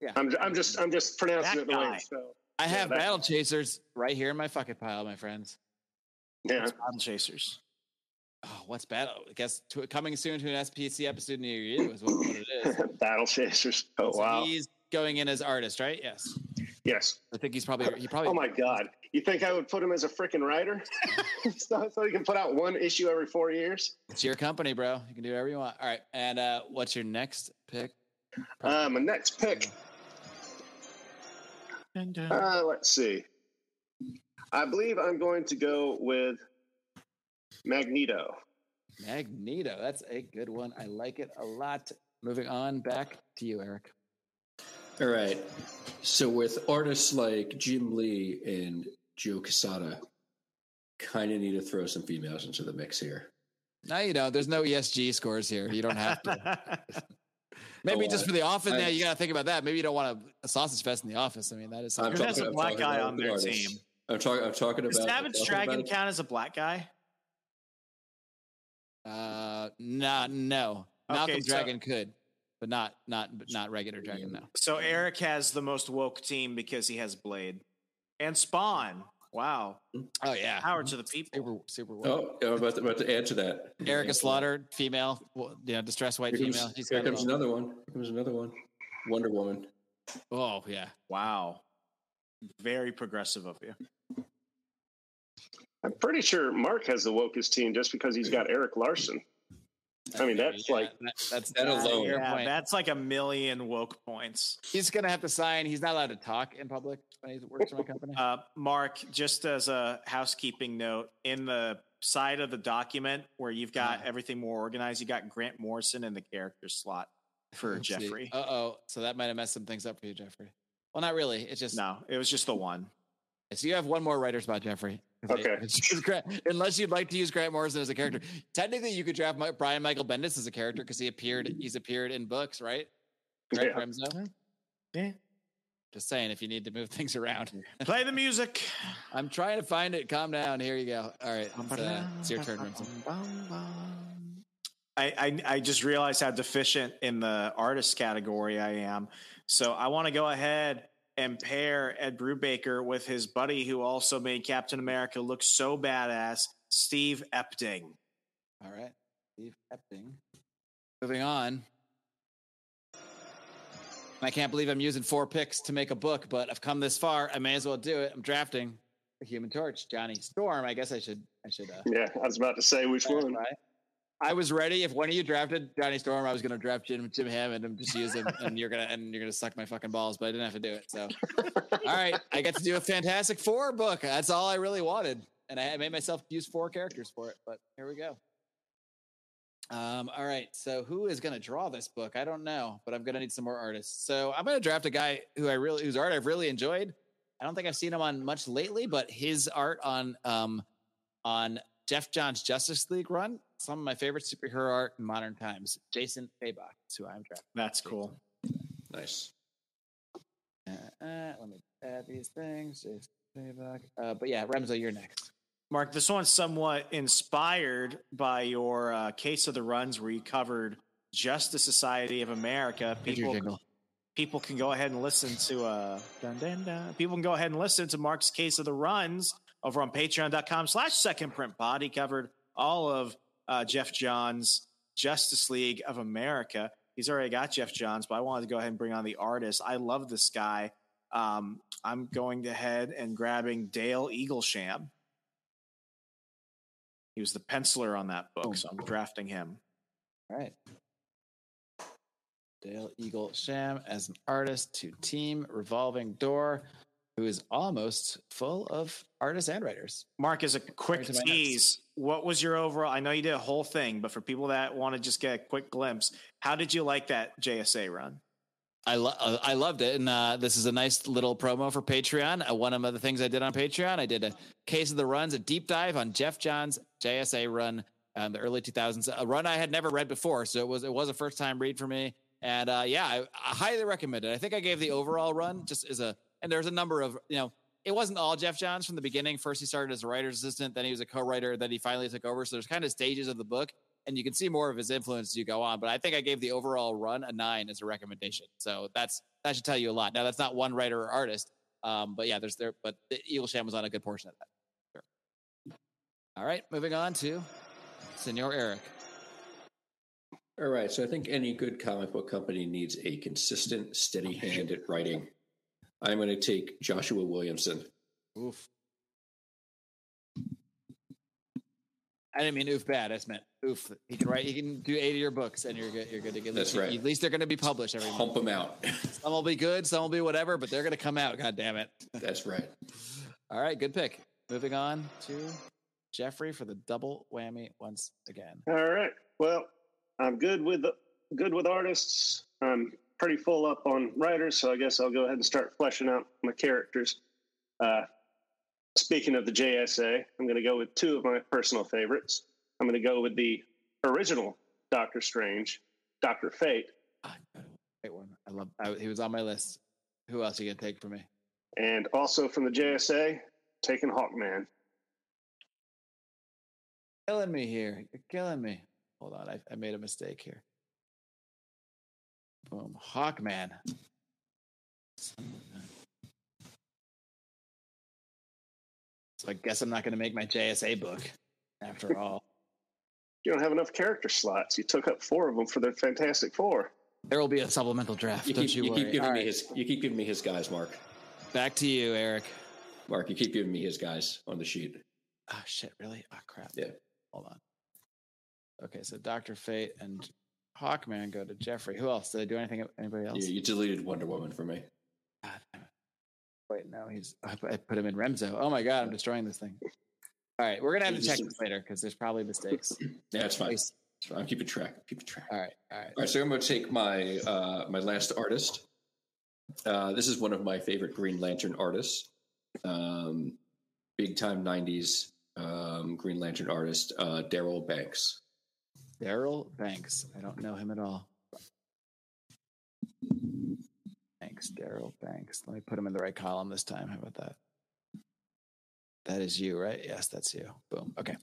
Yeah. I'm, I'm just, I'm just pronouncing that it the guy. way. So. I yeah, have Battle guy. Chasers right here in my fucking pile, my friends. Yeah. What's Battle Chasers. Oh, what's Battle? I guess to, coming soon to an S P C episode near you is what, what it is. Battle Chasers. Oh so wow. He's going in as artist, right? Yes. Yes. I think he's probably. He probably. Oh my God! You think I would put him as a freaking writer? so, so you can put out one issue every four years. It's your company, bro. You can do whatever you want. All right. And uh, what's your next pick? Probably. Uh, my next pick. Uh, let's see. I believe I'm going to go with Magneto. Magneto. That's a good one. I like it a lot. Moving on, back to you, Eric. All right. So with artists like Jim Lee and Joe Quesada, kind of need to throw some females into the mix here. No, you don't. There's no E S G scores here. You don't have to. Maybe oh, just for the office I, now, you got to think about that. Maybe you don't want a sausage fest in the office. I mean, that is something. There's a black guy on their artists. team. I'm, talk, I'm talking about... Does Savage I'm Dragon about count as a black guy? Uh, nah, no. Okay, Malcolm so- Dragon could. But not not but not regular Dragon, no. So Eric has the most woke team because he has Blade. And Spawn. Wow. Oh, yeah. Power to the people. Super, super woke. Oh, I'm about to, about to add to that. Erica Slaughter, female. Well, you know, distressed white here comes, female. He's here comes another one. Here comes another one. Wonder Woman. Oh, yeah. Wow. Very progressive of you. I'm pretty sure Mark has the wokest team just because he's got Erik Larsen. I mean, that's yeah, like that, that's that alone. Yeah, that's like a million woke points. He's gonna have to sign. He's not allowed to talk in public when he works for my company. Uh, Mark, just as a housekeeping note, in the side of the document where you've got yeah. everything more organized, you got Grant Morrison in the character slot for Let's Jeffrey. Uh oh, so that might have messed some things up for you, Jeffrey. Well, not really. It's just no. It was just the one. So you have one more writer's spot, Jeffrey. Okay. Unless you'd like to use Grant Morrison as a character, technically you could draft Brian Michael Bendis as a character because he appeared. He's appeared in books, right? Right, yeah. yeah. Just saying, if you need to move things around, play the music. I'm trying to find it. Calm down. Here you go. All right, it's, uh, it's your turn, Remsen. I, I I just realized how deficient in the artist category I am, so I want to go ahead and pair Ed Brubaker with his buddy who also made Captain America look so badass, Steve Epting. All right, Steve Epting. Moving on. I can't believe I'm using four picks to make a book, but I've come this far. I may as well do it. I'm drafting the Human Torch, Johnny Storm. I guess I should. I should. Uh, yeah, I was about to say which one. Right. I was ready. If one of you drafted Johnny Storm, I was going to draft Jim, Jim Hammond and just use him, and you're gonna and you're gonna suck my fucking balls. But I didn't have to do it. So, all right, I got to do a Fantastic Four book. That's all I really wanted, and I made myself use four characters for it. But here we go. Um, all right. So who is going to draw this book? I don't know, but I'm going to need some more artists. So I'm going to draft a guy who I really, whose art I've really enjoyed. I don't think I've seen him on much lately, but his art on, um, on Geoff Johns' Justice League run, some of my favorite superhero art in modern times. Jason Fabok is who I'm drafting. That's cool. Nice. Uh, uh, let me add these things. Jason Fabok. Uh, but yeah, Remzo, you're next. Mark, this one's somewhat inspired by your uh, Case of the Runs, where you covered just the Society of America. People, people can go ahead and listen to uh, dun, dun, dun. People can go ahead and listen to Mark's Case of the Runs over on patreon dot com slash second print pod. He covered all of uh, Geoff Johns' Justice League of America. He's already got Geoff Johns, but I wanted to go ahead and bring on the artist. I love this guy. Um, I'm going ahead and grabbing Dale Eaglesham. He was the penciler on that book, so I'm drafting him. All right. Dale Eaglesham as an artist to Team Revolving Door, who is almost full of artists and writers. Mark, as a quick tease, what was your overall? I know you did a whole thing, but for people that want to just get a quick glimpse, how did you like that J S A run? I, lo- I loved it, and uh, this is a nice little promo for Patreon. Uh, one of the things I did on Patreon, I did a Case of the Runs, a deep dive on Geoff Johns' J S A run, um, the early two thousands, a run I had never read before, so it was it was a first-time read for me, and uh, yeah, I, I highly recommend it. I think I gave the overall run just as a, and there's a number of, you know, it wasn't all Geoff Johns from the beginning. First, he started as a writer's assistant, then he was a co-writer, then he finally took over, so there's kind of stages of the book. And you can see more of his influence as you go on. But I think I gave the overall run a nine as a recommendation. So that's that should tell you a lot. Now, that's not one writer or artist. Um, but yeah, there's there. But Eaglesham was on a good portion of that. Sure. All right, moving on to Senor Eric. All right. So I think any good comic book company needs a consistent, steady hand at writing. I'm going to take Joshua Williamson. Oof. I didn't mean oof bad. I just meant oof. He can write. He can do eight of your books, and you're good. You're good to get. That's right. At least they're going to be published every month. Hump them out. Some will be good. Some will be whatever. But they're going to come out. God damn it. That's right. All right. Good pick. Moving on to Jeffrey for the double whammy once again. All right. Well, I'm good with good with artists. I'm pretty full up on writers, so I guess I'll go ahead and start fleshing out my characters. Uh, Speaking of the J S A, I'm going to go with two of my personal favorites. I'm going to go with the original Doctor Strange, Doctor Fate. Oh, great one. I love. I, he was on my list. Who else are you going to take for me? And also from the J S A, taking Hawkman. Killing me here. You're killing me. Hold on. I, I made a mistake here. Boom. Hawkman. So I guess I'm not going to make my J S A book after all. You don't have enough character slots. You took up four of them for the Fantastic Four. There will be a supplemental draft. You don't keep, you, you worry. Keep giving all me right. his. You keep giving me his guys, Mark. Back to you, Eric. Mark, you keep giving me his guys on the sheet. Oh shit! Really? Oh crap! Yeah. Hold on. Okay, so Doctor Fate and Hawkman go to Jeffrey. Who else? Did I do anything? Anybody else? Yeah, you deleted Wonder Woman for me. God damn it. Wait, no, he's. I put him in Remzo. Oh my God, I'm destroying this thing. All right, we're gonna have to check this later because there's probably mistakes. Yeah, it's fine. It's fine. I'm keeping track. Keeping track. All right, all right. All right. So I'm gonna take my uh, my last artist. Uh, this is one of my favorite Green Lantern artists. Um, big time nineties um, Green Lantern artist, uh, Darryl Banks. Darryl Banks. I don't know him at all. Banks, Darryl Banks. Let me put him in the right column this time. How about that? That is you, right? Yes, that's you. Boom. Okay.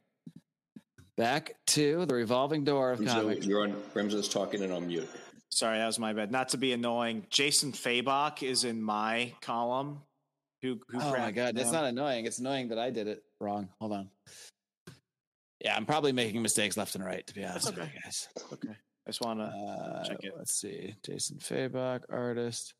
Back to the revolving door of Remzo, comics. You're on. Remzo's talking and on mute. Sorry, that was my bad. Not to be annoying. Jason Fabok is in my column. Who? who oh my God, that's not annoying. It's annoying that I did it wrong. Hold on. Yeah, I'm probably making mistakes left and right. To be honest, okay, with you guys. Okay. I just want to uh, check it. Let's see. Jason Fabok, artist.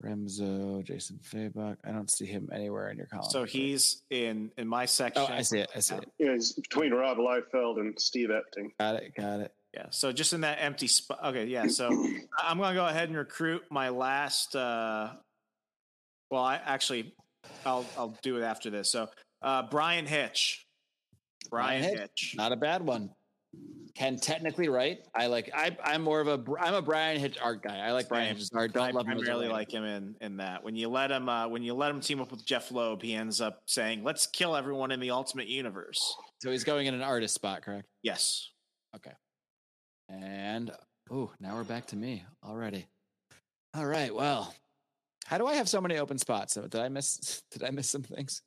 Remzo, Jason Fabok. I don't see him anywhere in your column. So he's in, in my section. Oh, I see it. I see it. Yeah, he's between Rob Liefeld and Steve Epting. Got it. Got it. Yeah. So just in that empty spot. Okay. Yeah. So I'm going to go ahead and recruit my last. Uh, well, I actually, I'll I'll do it after this. So uh, Brian Hitch. Brian Hitch. Hitch. Not a bad one. can technically write. I like, I, I'm more of a, I'm a Brian Hitch art guy. I like Same. Brian Hitch's art. Don't I love him. I primarily like him in, in that. When you let him, uh, when you let him team up with Jeff Loeb, he ends up saying, let's kill everyone in the Ultimate Universe. So he's going in an artist spot, correct? Yes. Okay. And, oh, now we're back to me already. All right. Well, how do I have so many open spots? So did I miss, did I miss some things?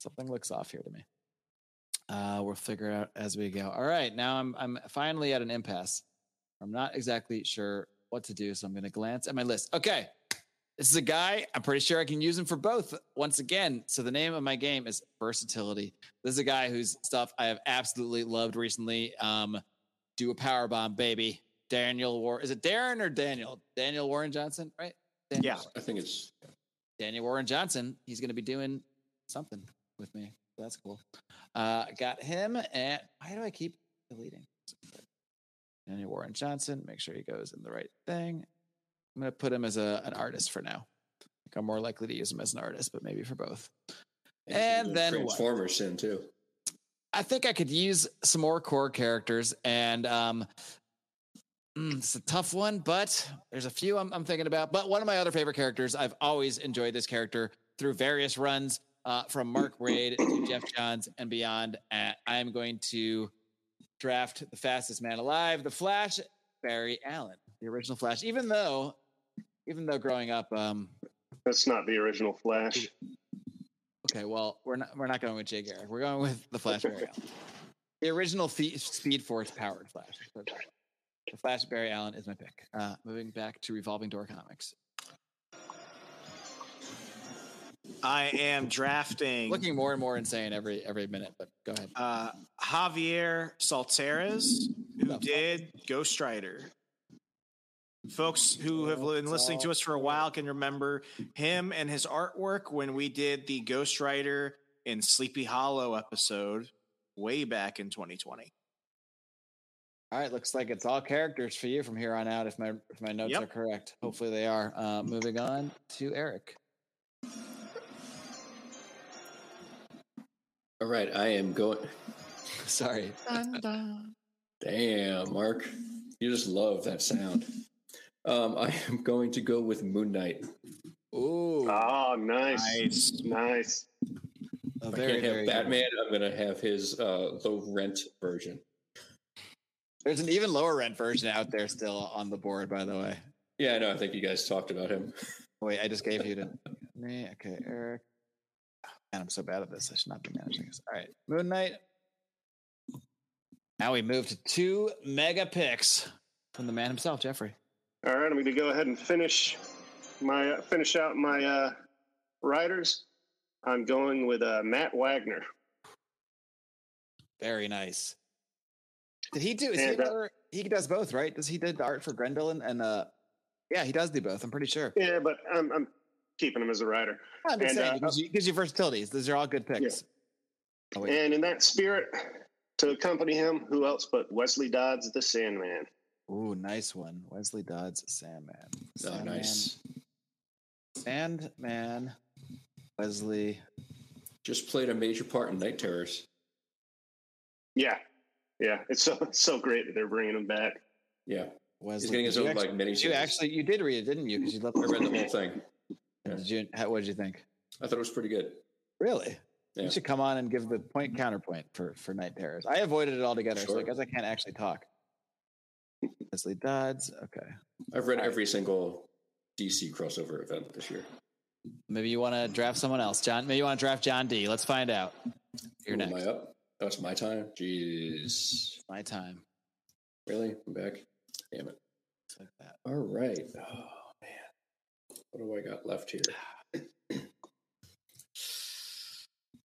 Something looks off here to me. Uh, we'll figure it out as we go. All right. Now I'm, I'm finally at an impasse. I'm not exactly sure what to do. So I'm going to glance at my list. Okay. This is a guy. I'm pretty sure I can use him for both once again. So the name of my game is Versatility. This is a guy whose stuff I have absolutely loved recently. Um, do a power bomb, baby. Daniel War. Is it Darren or Daniel? Daniel Warren Johnson, right? Daniel. Yeah, I think it's Daniel Warren Johnson. He's going to be doing something with me. That's cool. Uh, got him. And why do I keep deleting? Daniel Warren Johnson. Make sure he goes in the right thing. I'm going to put him as a, an artist for now. I think I'm more likely to use him as an artist, but maybe for both. And, and then Transformers in too. I think I could use some more core characters, and um, it's a tough one, but there's a few I'm, I'm thinking about. But one of my other favorite characters, I've always enjoyed this character through various runs, uh, from Mark Waid to Geoff Johns and beyond. And I'm going to draft the fastest man alive, the Flash, Barry Allen, the original Flash. Even though, even though growing up, um, that's not the original Flash. Okay, well, we're not we're not going with Jay Garrick. We're going with the Flash Barry Allen. The original Fe- Speed Force powered Flash. The Flash Barry Allen is my pick. Uh, moving back to Revolving Door Comics. I am drafting. Looking more and more insane every every minute, but go ahead. Uh, Javier Salteras, who did Ghost Rider. Folks who have been listening to us for a while can remember him and his artwork when we did the Ghost Rider in Sleepy Hollow episode way back in twenty twenty. All right, looks like it's all characters for you from here on out, if my if my notes yep. are correct. Hopefully they are. Uh, moving on to Eric. All right, I am going... Sorry. Dun, dun. Damn, Mark. You just love that sound. Um, I am going to go with Moon Knight. Ooh. Oh, nice. Nice. nice. If very, I can't have Batman, good. I'm going to have his uh, low-rent version. There's an even lower rent version out there still on the board, by the way. Yeah, I know. I think you guys talked about him. Wait, I just gave you to me. Okay, Eric. Oh, man, I'm so bad at this. I should not be managing this. All right, Moon Knight. Now we move to two mega picks from the man himself, Jeffrey. All right, I'm going to go ahead and finish my finish out my uh, writers. I'm going with uh, Matt Wagner. Very nice. Did he do? Is he, another, he does both, right? Does he did the art for Grendel and, and uh, yeah, he does do both. I'm pretty sure. Yeah, but I'm, I'm keeping him as a writer. I'm just and, saying because uh, you, you versatility. These are all good picks. Yeah. Oh, and in that spirit, to accompany him, who else but Wesley Dodds, the Sandman? Ooh, nice one, Wesley Dodds, Sandman. Sandman. Oh, nice. Sandman, Wesley. Just played a major part in Night Terrors. Yeah. Yeah, it's so it's so great that they're bringing him back. Yeah, Wesley, he's getting his own actually, like mini. You actually you did read it, didn't you? Because you loved. I read the whole thing. Yeah. Did you? How, what did you think? I thought it was pretty good. Really? Yeah. You should come on and give the point counterpoint for, for Night Terrors. I avoided it altogether, sure. So I guess I can't actually talk. Wesley Dodds. Okay. I've read every single D C crossover event this year. Maybe you want to draft someone else, John. Maybe you want to draft John D. Let's find out. You're Ooh, next. Am I up? Oh, it's my time? Jeez. My time. Really? I'm back? Damn it. It's like that. All right. Oh, man. What do I got left here? Let's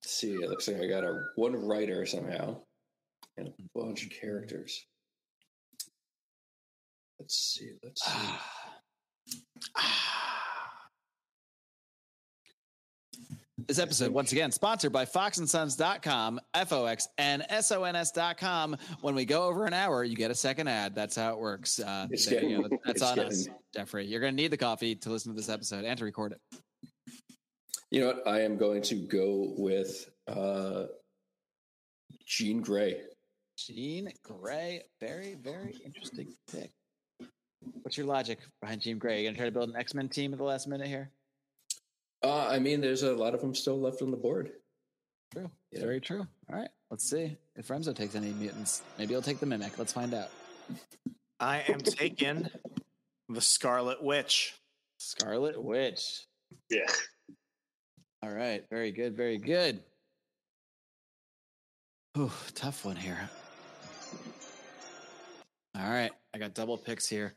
see. It looks like I got a one writer somehow and a bunch of characters. Let's see. Let's see. This episode, once again, sponsored by fox and sons dot com, F O X N S O N S dot com. When we go over an hour, you get a second ad. That's how it works. Uh, it's so, getting, you know, that's it's on getting. us, Jeffrey. You're going to need the coffee to listen to this episode and to record it. You know what? I am going to go with uh, Jean Grey. Jean Grey, very, very interesting pick. What's your logic behind Jean Grey? Are you going to try to build an X-Men team at the last minute here? Uh, I mean, there's a lot of them still left on the board. True. Yeah. Very true. All right. Let's see if Remzo takes any mutants. Maybe he'll take the Mimic. Let's find out. I am taking the Scarlet Witch. Scarlet Witch. Yeah. All right. Very good. Very good. Ooh, tough one here. All right. I got double picks here.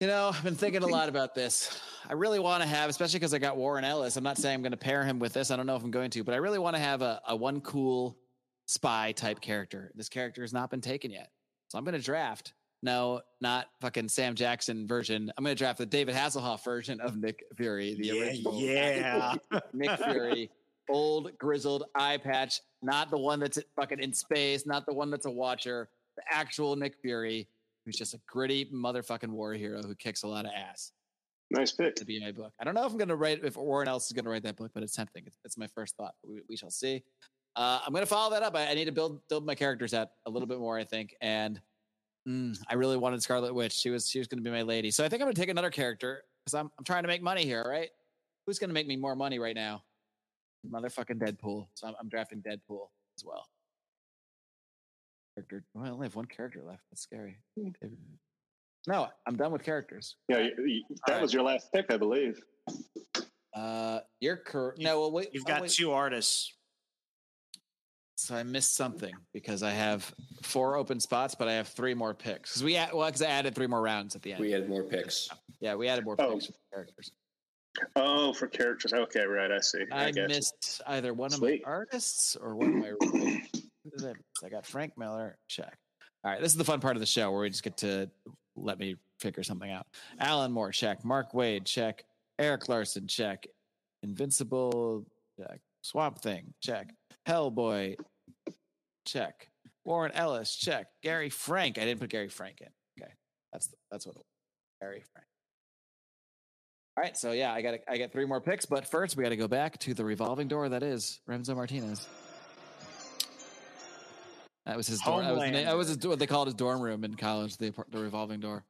You know, I've been thinking a lot about this. I really want to have, especially because I got Warren Ellis. I'm not saying I'm going to pair him with this. I don't know if I'm going to, but I really want to have a, a one cool spy type character. This character has not been taken yet. So I'm going to draft, no, not fucking Sam Jackson version. I'm going to draft the David Hasselhoff version of Nick Fury, the yeah, original. Yeah. Nick Fury, old, grizzled, eye patch, not the one that's fucking in space, not the one that's a watcher, the actual Nick Fury. Who's just a gritty motherfucking war hero who kicks a lot of ass. Nice pick to be in my book. I don't know if I'm going to write, if Warren Ellis is going to write that book, but it's tempting. It's, it's my first thought. We, we shall see. Uh, I'm going to follow that up. I, I need to build build my characters out a little bit more, I think. And mm, I really wanted Scarlet Witch. She was she was going to be my lady. So I think I'm going to take another character because I'm I'm trying to make money here, right? Who's going to make me more money right now? Motherfucking Deadpool. So I'm, I'm drafting Deadpool as well. Character. Well, I only have one character left. That's scary. No, I'm done with characters. Yeah, you, you, that right. was your last pick, I believe. Uh, you're correct. No, well, wait. You've got oh, wait. two artists. So I missed something because I have four open spots, but I have three more picks. Because we had, well, because I added three more rounds at the end. We added more picks. Yeah, we added more oh. picks for characters. Oh, for characters. Okay, right. I see. I, I missed you. either one Sweet. of my artists or one of my. I got Frank Miller. Check. All right. This is the fun part of the show where we just get to let me figure something out. Alan Moore. Check. Mark Waid. Check. Erik Larsen. Check. Invincible. Check. Swamp Thing. Check. Hellboy. Check. Warren Ellis. Check. Gary Frank. I didn't put Gary Frank in. Okay. That's the, that's what it was. Gary Frank. All right. So yeah, I got I got three more picks, but first we got to go back to the revolving door. That is Remzo Martinez. That was his dorm. That was, that was his, what they called his dorm room in college, the, the revolving door.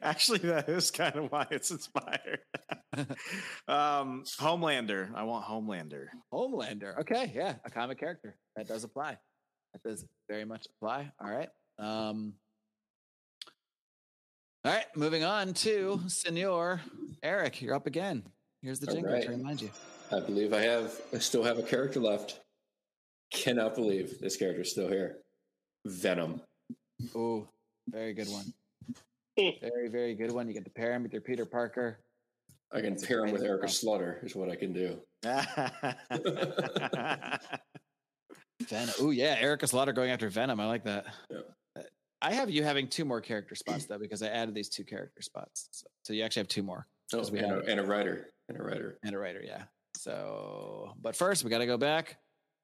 Actually, that is kind of why it's inspired. um, Homelander. I want Homelander. Homelander. Okay, yeah, a comic character. That does apply. That does very much apply. All right. Um, all right, moving on to Senor Eric. You're up again. Here's the jingle right. to remind you. I believe I have. I still have a character left. Cannot believe this character's still here. Venom. Oh, very good one. Very, very good one. You get to pair him with your Peter Parker. I can That's pair him with Erica Slaughter is what I can do. Venom. Oh, yeah. Erica Slaughter going after Venom. I like that. Yeah. I have you having two more character spots, though, because I added these two character spots. So, so you actually have two more. Oh, we and, a, and a writer. And a writer. And a writer, yeah. So, but first, we got to go back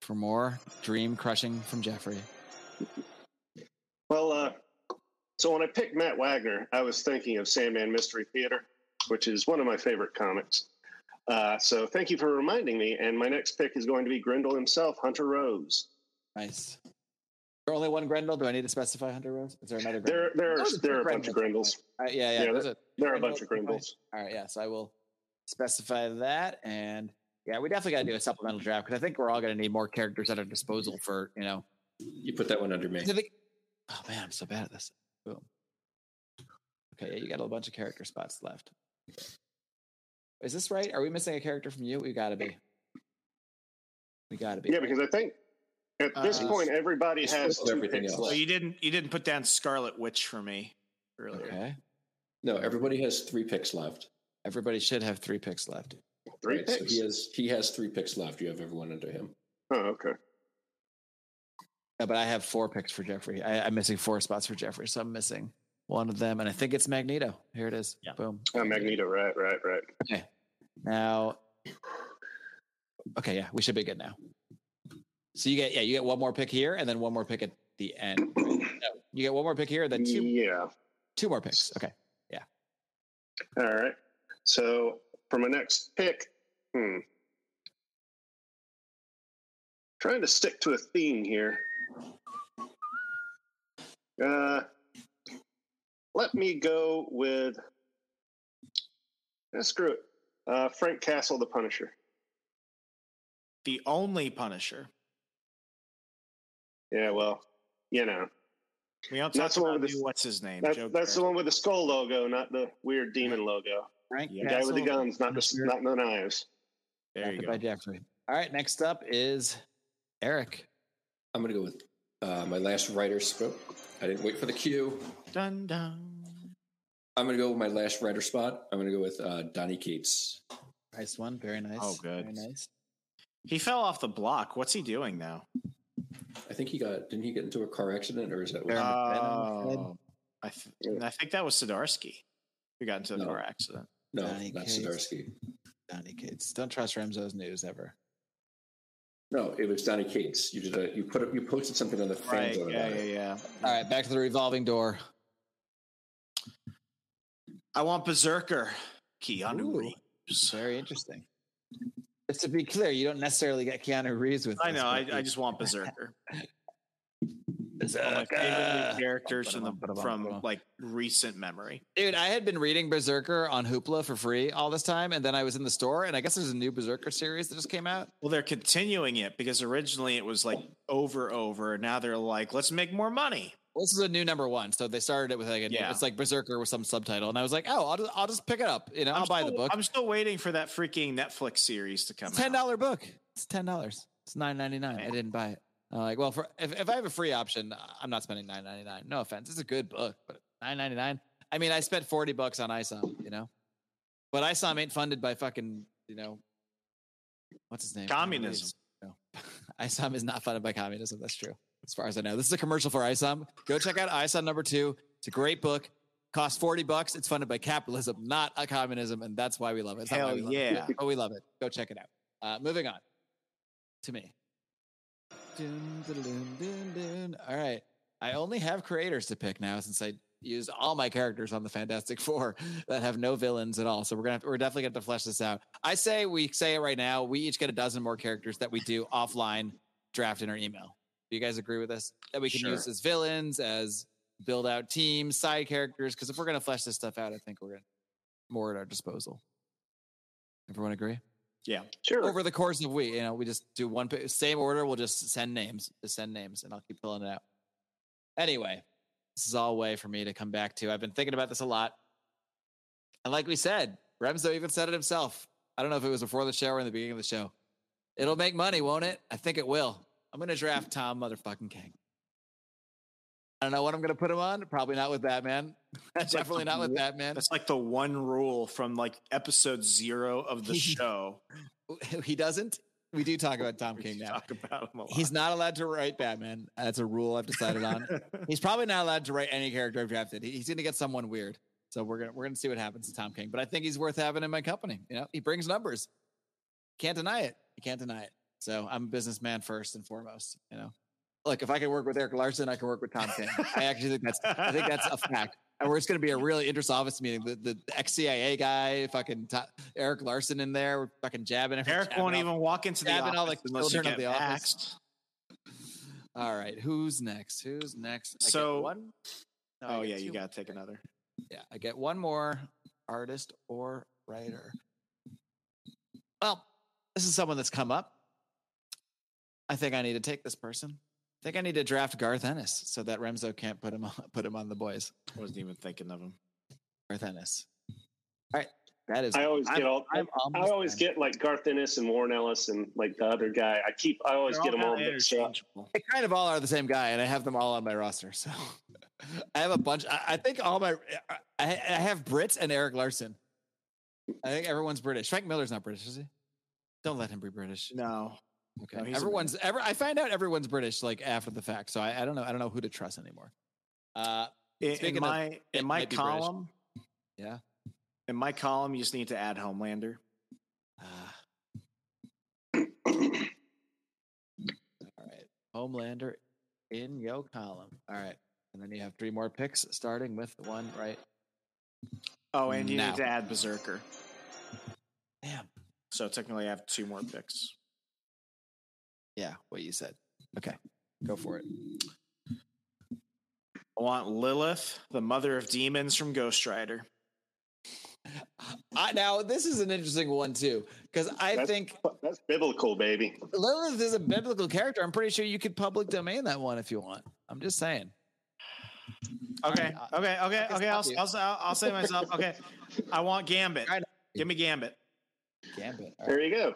for more dream crushing from Jeffrey. Well, uh, so when I picked Matt Wagner, I was thinking of Sandman Mystery Theater, which is one of my favorite comics. Uh, so thank you for reminding me. And my next pick is going to be Grendel himself, Hunter Rose. Nice. There are only one Grendel. Do I need to specify Hunter Rose? Is there another Grendel? There, there are, there are a bunch of Grendels. Uh, yeah, yeah. yeah there, a, there are a bunch of Grendels. All right, yeah. So I will specify that and. Yeah, we definitely got to do a supplemental draft because I think we're all going to need more characters at our disposal for, you know. You put that one under me. Think, oh, man, I'm so bad at this. Boom. Okay, yeah, you got a bunch of character spots left. Is this right? Are we missing a character from you? We got to be. We got to be. Yeah, right? Because I think at this uh, point, everybody has everything else. Well, you didn't, you didn't put down Scarlet Witch for me earlier. Okay. No, everybody has three picks left. Everybody should have three picks left. Three right, picks. So he has he has three picks left. You have everyone under him. Oh, okay. Yeah, but I have four picks for Jeffrey. I, I'm missing four spots for Jeffrey, so I'm missing one of them, and I think it's Magneto. Here it is. Yeah. Boom. Oh, Magneto. Right, right, right. Okay. Now. Okay, yeah, we should be good now. So you get yeah, you get one more pick here, and then one more pick at the end. Right? No, you get one more pick here, then two. Yeah. Two more picks. Okay. Yeah. All right. So. For my next pick, hmm. Trying to stick to a theme here. Uh, let me go with. Eh, screw it. Uh, Frank Castle, the Punisher. The only Punisher. Yeah, well, you know. We don't talk about the, what's his name. That, Joe that's Garrett. The one with the skull logo, not the weird demon logo. Frank the Castle, guy with the guns, not the, not the knives. There you go. Jeffrey. All right, next up is Eric. I'm going to go with uh, my last writer spot. I didn't wait for the cue. Dun, dun. I'm going to go with my last writer spot. I'm going to go with uh, Donny Cates. Nice one. Very nice. Oh, good. Very nice. He fell off the block. What's he doing now? I think he got, didn't he get into a car accident, or is that what? Oh, I, th- yeah. I think that was Zdarsky who got into a no. car accident. No, Donny not Cates. Zdarsky. Donny Cates. Don't trust Remzo's news ever. No, it was Donny Cates. You did a, you put a, you posted something on the fan zone. Right, yeah, yeah, yeah. All right, back to the revolving door. I want Berserker. Keanu Ooh, Reeves. Very interesting. Just to be clear, you don't necessarily get Keanu Reeves with. I know. I, I just want Berserker. Berserker. One of my favorite new characters from the, from like recent memory. Dude, I had been reading Berserker on Hoopla for free all this time, and then I was in the store, and I guess there's a new Berserker series that just came out. Well, they're continuing it because originally it was like over over, and now they're like, let's make more money. Well, this is a new number one, so they started it with like a yeah. it's like Berserker with some subtitle, and I was like, oh, I'll just, I'll just pick it up, you know, I'm I'll still, buy the book. I'm still waiting for that freaking Netflix series to come out. Ten dollar book. It's ten dollars. It's nine ninety nine. I didn't buy it. I'm like, well, for if, if I have a free option, I'm not spending nine ninety nine. No offense, it's a good book, but nine ninety nine. I mean, I spent forty bucks on I S O M, you know, but I S O M ain't funded by fucking, you know, what's his name? Communism. No. I S O M is not funded by communism. That's true. As far as I know, this is a commercial for I S O M. Go check out I S O M number two. It's a great book. Costs forty bucks. It's funded by capitalism, not a communism. And that's why we love it. It's Hell love yeah. It. But we love it. Go check it out. Uh, moving on to me. Dun, dun, dun, dun, dun. All right. I only have creators to pick now since I used all my characters on the Fantastic Four that have no villains at all. So we're gonna have to, we're definitely going to flesh this out. I say we say it right now. We each get a dozen more characters that we do offline draft in our email. Do you guys agree with us? That we can sure. use as villains, as build-out teams, side characters, because if we're going to flesh this stuff out, I think we're going to more at our disposal. Everyone agree? Yeah. Sure. Over the course of we, you know, we just do one, same order, we'll just send names, just send names, and I'll keep filling it out. Anyway, this is all a way for me to come back to. I've been thinking about this a lot. And like we said, Remzo even said it himself. I don't know if it was before the show or in the beginning of the show. It'll make money, won't it? I think it will. I'm going to draft Tom motherfucking King. I don't know what I'm going to put him on. Probably not with Batman. That's Definitely like the, not with Batman. That's like the one rule from like episode zero of the show. He doesn't. We do talk about Tom we King now. Talk about him a lot. He's not allowed to write Batman. That's a rule I've decided on. He's probably not allowed to write any character I've drafted. He's going to get someone weird. So we're going to, we're going to see what happens to Tom King. But I think he's worth having in my company. You know, he brings numbers. Can't deny it. You can't deny it. So I'm a businessman first and foremost, you know. Look, if I can work with Erik Larsen, I can work with Tom King. I actually think that's I think that's a fact. And we're just going to be a really inter-office meeting. The, the ex-C I A guy, fucking Tom, Erik Larsen in there, we're fucking jabbing. Erik jabbing won't off, even walk into the office all, like, unless you get the office. All right, who's next? Who's next? I so, get one? No, oh, I get yeah, you got to take another. Yeah, I get one more artist or writer. Well, this is someone that's come up. I think I need to take this person. I think I need to draft Garth Ennis so that Remzo can't put him on, put him on the boys. I wasn't even thinking of him. Garth Ennis. All right, that is. I always I'm, get all. I'm I always done. get like Garth Ennis and Warren Ellis and like the other guy. I keep. I always They're get all them all mixed up. They kind of all are the same guy, and I have them all on my roster. So I have a bunch. I, I think all my. I, I have Brits and Erik Larsen. I think everyone's British. Frank Miller's not British, is he? Don't let him be British. No. Okay. No, everyone's ever. I find out everyone's British like after the fact, so I, I don't know. I don't know who to trust anymore. Uh, in, in my of, in my column, yeah. In my column, you just need to add Homelander. Uh, all right, Homelander in your column. All right, and then you have three more picks, starting with the one right. Oh, and you now. need to add Berserker. Damn. So technically, I have two more picks. Yeah, what you said. Okay. Go for it. I want Lilith, the mother of demons from Ghost Rider. I, now, this is an interesting one, too, because I that's, think that's biblical, baby. Lilith is a biblical character. I'm pretty sure you could public domain that one if you want. I'm just saying. Okay, I, okay, okay, okay. I'll, I'll, I'll, I'll say myself. Okay, I want Gambit. Give me Gambit. Gambit. Right. There you go.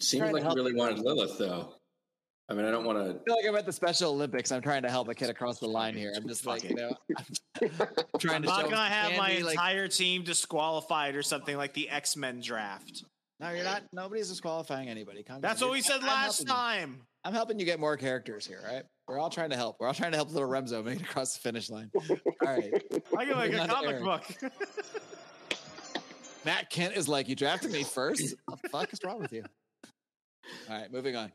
Seems like you really wanted Lilith, though. I mean, I don't want to. I feel like I'm at the Special Olympics. I'm trying to help a kid across the line here. I'm just like, you know, I'm trying to. I'm not gonna have my entire team disqualified or something like the X-Men draft. No, you're not. Nobody's disqualifying anybody. That's what we said last time. I'm helping you get more characters here, right? We're all trying to help. We're all trying to help little Remzo make it across the finish line. All right. I get like a comic book. Matt Kindt is like, you drafted me first? What the fuck is wrong with you? All right, moving on.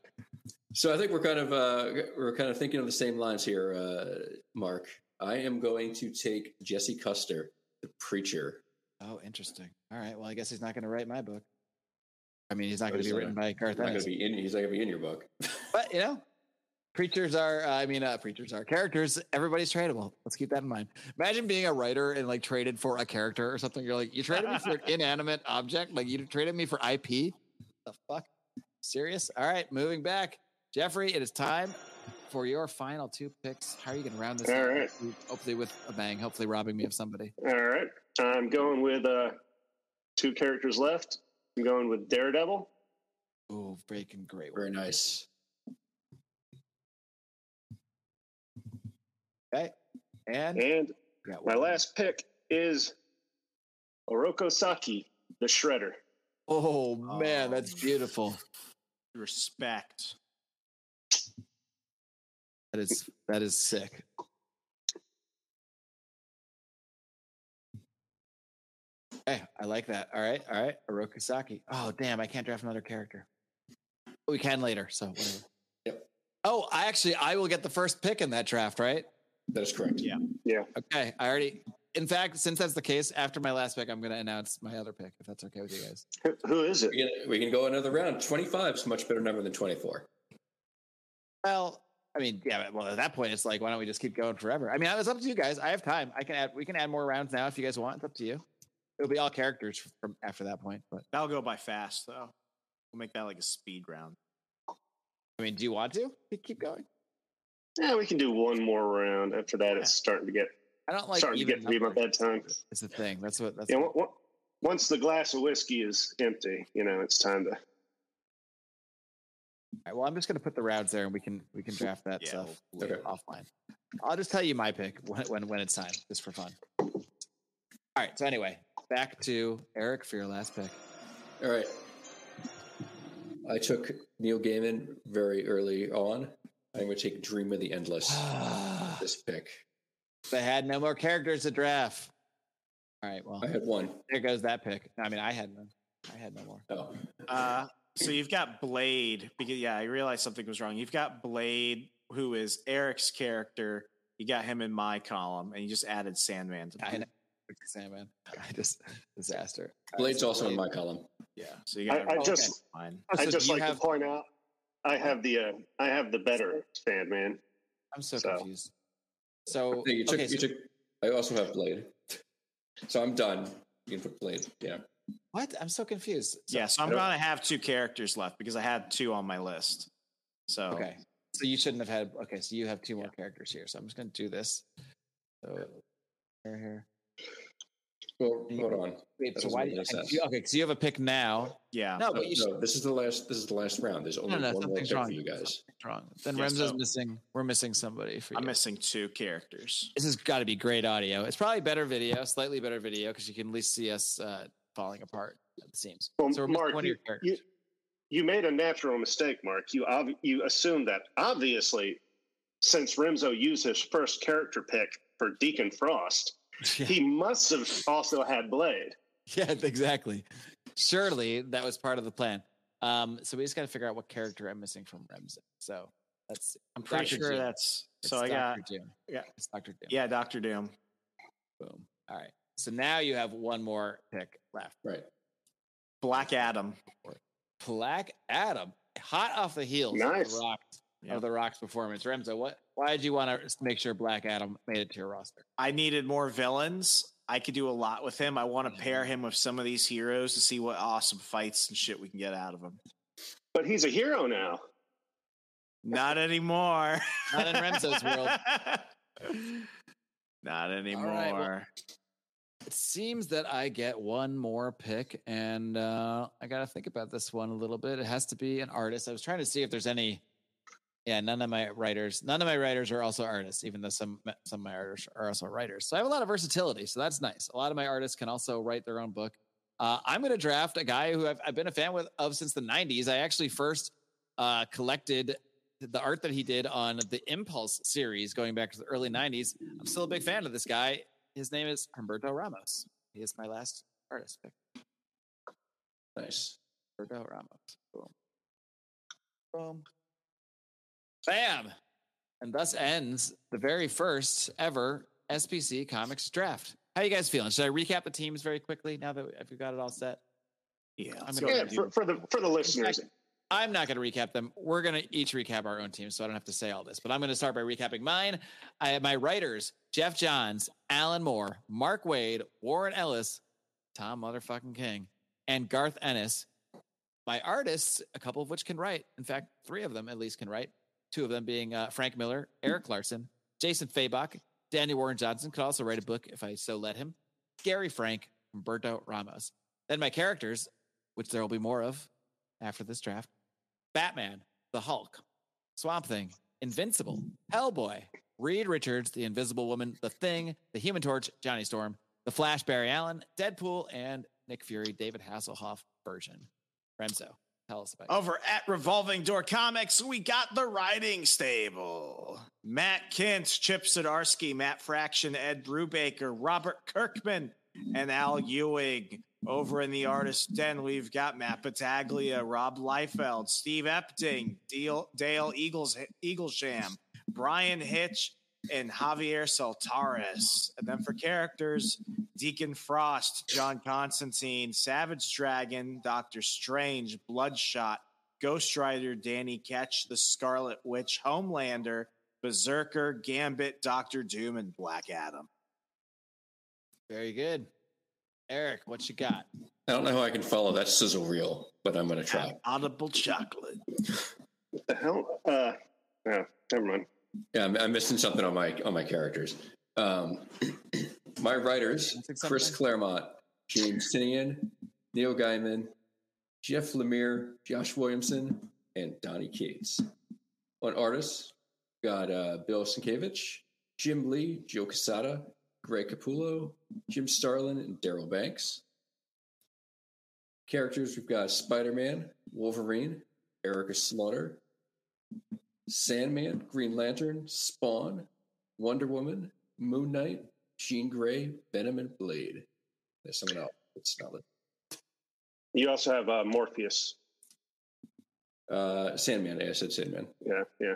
So I think we're kind of uh, we're kind of thinking of the same lines here, uh, Mark. I am going to take Jesse Custer, the preacher. Oh, interesting. All right. Well, I guess he's not going to write my book. I mean, he's not going to be written by Garth Ennis. He's not going to be in your book. But you know, preachers are. Uh, I mean, uh, preachers are characters. Everybody's tradable. Let's keep that in mind. Imagine being a writer and like traded for a character or something. You're like, you traded me for an inanimate object. Like you traded me for I P. The fuck? Serious? All right. Moving back. Jeffrey, it is time for your final two picks. How are you going to round this out? Right. Hopefully with a bang, hopefully robbing me of somebody. All right. I'm going with uh, two characters left. I'm going with Daredevil. Oh, freaking great. Very nice. Okay. And, and my last pick is Oroko Saki, the Shredder. Oh, man, oh. That's beautiful. Respect. That is that is sick. Hey, I like that. All right, all right. Oroko Saki. Oh, damn! I can't draft another character. We can later, so whatever. Yep. Oh, I actually I will get the first pick in that draft, right? That is correct. Yeah. Yeah. Okay. I already. In fact, since that's the case, after my last pick, I'm going to announce my other pick, if that's okay with you guys. Who is it? We can, we can go another round. twenty-five is a much better number than twenty-four. Well. I mean, yeah, well, at that point, it's like, why don't we just keep going forever? I mean, it's up to you guys. I have time. I can add, we can add more rounds now if you guys want. It's up to you. It'll be all characters from after that point. But that'll go by fast, though. We'll make that like a speed round. I mean, do you want to keep going? Yeah, we can do one more round. After that, yeah. It's starting to get. I don't like starting to get numbers. To be my bedtime. It's the thing. That's what. That's yeah. What. What, once the glass of whiskey is empty, you know, it's time to. All right, well, I'm just going to put the rounds there, and we can we can draft that yeah, stuff okay. offline. I'll just tell you my pick when, when when it's time, just for fun. All right. So anyway, back to Eric for your last pick. All right. I took Neil Gaiman very early on. I'm going to take Dream of the Endless. This pick. I had no more characters to draft. All right. Well, I had one. There goes that pick. I mean, I had none. I had no more. Oh. Uh, So you've got Blade, because yeah, I realized something was wrong. You've got Blade, who is Eric's character. You got him in my column, and you just added Sandman to I know. Sandman. I just disaster. Blade's also Blade. In my column. Yeah. So you got I, I oh, just okay. I so just like have, to point out I have the uh, I have the better Sandman. I'm so, so. confused. So you took, okay, you so, took I also have Blade. So I'm done. You can put Blade. Yeah. What? I'm so confused. So, yeah, so I'm going to have two characters left because I had two on my list. So okay, so you shouldn't have had. Okay, so you have two more yeah. characters here. So I'm just going to do this. So here, here. Well, hold on. Wait, that so why? Did, I, you, okay, because you have a pick now. Yeah. No, no, but you no should, this is the last. This is the last round. There's only no, no, one more pick wrong. for you guys. Something's wrong. Then yeah, Remzo's so, missing. We're missing somebody. For you. I'm missing two characters. This has got to be great audio. It's probably better video, slightly better video, because you can at least see us. Uh, falling apart at the seams. Well, so Mark, one of your characters. You, you made a natural mistake, Mark. You ob- you assumed that. Obviously, since Remzo used his first character pick for Deacon Frost, yeah. he must have also had Blade. Yeah, exactly. Surely that was part of the plan. Um, so we just got to figure out what character I'm missing from Remzo. So that's. I'm pretty Doctor sure Doom. That's. It's so Doctor I got. Doom. Yeah, it's Doctor Doom. Yeah, Doctor Doom. Boom. All right. So now you have one more pick left. Right. Black Adam. Black Adam. Hot off the heels. Nice. Rocked yeah. of The Rock's performance. Remzo, what? Why did you want to make sure Black Adam made it to your roster? I needed more villains. I could do a lot with him. I want to pair him with some of these heroes to see what awesome fights and shit we can get out of him. But he's a hero now. Not anymore. Not in Remzo's world. Not anymore. Right, well, it seems that I get one more pick, and uh, I got to think about this one a little bit. It has to be an artist. I was trying to see if there's any. Yeah, none of my writers, none of my writers are also artists, even though some some of my artists are also writers. So I have a lot of versatility, so that's nice. A lot of my artists can also write their own book. Uh, I'm going to draft a guy who I've, I've been a fan with, of since the nineties. I actually first uh, collected the art that he did on the Impulse series going back to the early nineties. I'm still a big fan of this guy. His name is Humberto Ramos. He is my last artist pick. Nice. Humberto Ramos. Boom. Boom. Bam! And thus ends the very first ever S P C Comics draft. How are you guys feeling? Should I recap the teams very quickly now that we've got it all set? Yeah, I'm gonna yeah for, for the for the listeners. Fact, I'm not going to recap them. We're going to each recap our own teams, so I don't have to say all this. But I'm going to start by recapping mine. I have my writers, Geoff Johns, Alan Moore, Mark Waid, Warren Ellis, Tom motherfucking King, and Garth Ennis. My artists, a couple of which can write. In fact, three of them at least can write. Two of them being uh, Frank Miller, Erik Larsen, Jason Fabok, Danny Warren Johnson could also write a book if I so let him, Gary Frank, Humberto Ramos. Then my characters, which there will be more of after this draft, Batman, the Hulk, Swamp Thing, Invincible, Hellboy, Reed Richards, the Invisible Woman, the Thing, the Human Torch, Johnny Storm, the Flash, Barry Allen, Deadpool, and Nick Fury, David Hasselhoff version. Remzo. Over at Revolving Door Comics, we got the Writing Stable. Matt Kindt, Chip Zdarsky, Matt Fraction, Ed Brubaker, Robert Kirkman, and Al Ewing. Over in the Artist Den, we've got Matt Battaglia, Rob Liefeld, Steve Epting, Dale, Dale Eagles, Eaglesham, Brian Hitch, and Javier Saltaris. And then for characters, Deacon Frost, John Constantine, Savage Dragon, Doctor Strange, Bloodshot, Ghost Rider, Danny Ketch, The Scarlet Witch, Homelander, Berserker, Gambit, Doctor Doom, and Black Adam. Very good. Eric, what you got? I don't know how I can follow that sizzle reel, but I'm going to try. An audible chocolate. What the hell? Uh, oh, never mind. Yeah, I'm, I'm missing something on my on my characters. Um, my writers, Chris Claremont, James Tinian, Neil Gaiman, Jeff Lemire, Josh Williamson, and Donnie Cates. On artists, we got uh, Bill Sienkiewicz, Jim Lee, Joe Quesada, Greg Capullo, Jim Starlin, and Daryl Banks. Characters, we've got Spider-Man, Wolverine, Erica Slaughter, Sandman, Green Lantern, Spawn, Wonder Woman, Moon Knight, Jean Grey, Venom, and Blade. There's someone else. It's solid. You also have uh, Morpheus. Uh, Sandman. I said Sandman. Yeah, yeah.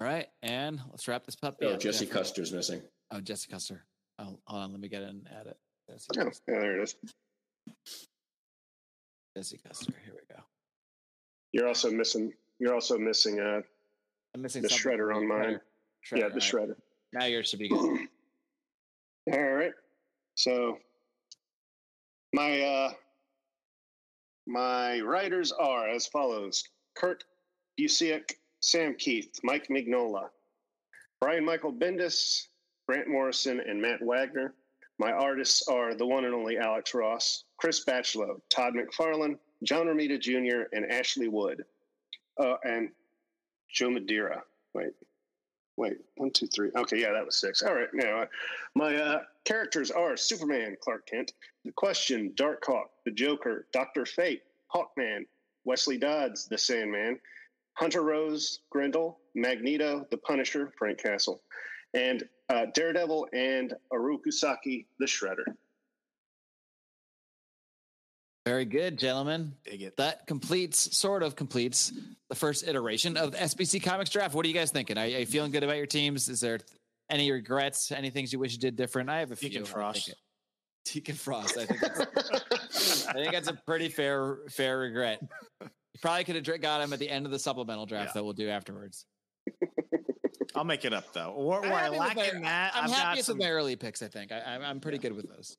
All right, and let's wrap this puppy oh, up. Oh, Jesse Custer's missing. Oh, Jesse Custer. Oh, hold on. Let me get in and add it. Jesse oh, yeah, there it is. Jesse Custer. Here we go. You're also missing. You're also missing. Uh, I'm missing the shredder on mine. Shredder, yeah, the shredder. Right. Now yours should be good. All right. So my uh, my writers are as follows: Kurt Busiek, Sam Keith, Mike Mignola, Brian Michael Bendis, Grant Morrison, and Matt Wagner. My artists are the one and only Alex Ross, Chris Batchelor, Todd McFarlane, John Romita Junior, and Ashley Wood, uh, and Joe Madeira. Wait, wait, one, two, three. Okay, yeah, that was six. All right, now my uh, characters are Superman, Clark Kent, The Question, Darkhawk, The Joker, Doctor Fate, Hawkman, Wesley Dodds, The Sandman, Hunter Rose, Grendel, Magneto, The Punisher, Frank Castle, and uh, Daredevil and Haru Kusaki, The Shredder. Very good, gentlemen. That completes, sort of completes, the first iteration of the S B C Comics Draft. What are you guys thinking? Are, are you feeling good about your teams? Is there any regrets? Any things you wish you did different? I have a few. Deacon Frost. Deacon Frost. I think that's, I think that's a pretty fair fair regret. You probably could have got him at the end of the supplemental draft yeah. that we'll do afterwards. I'll make it up though. Where, where I lack in that, I'm I've happy with some... my early picks. I think I, I, I'm pretty yeah. good with those.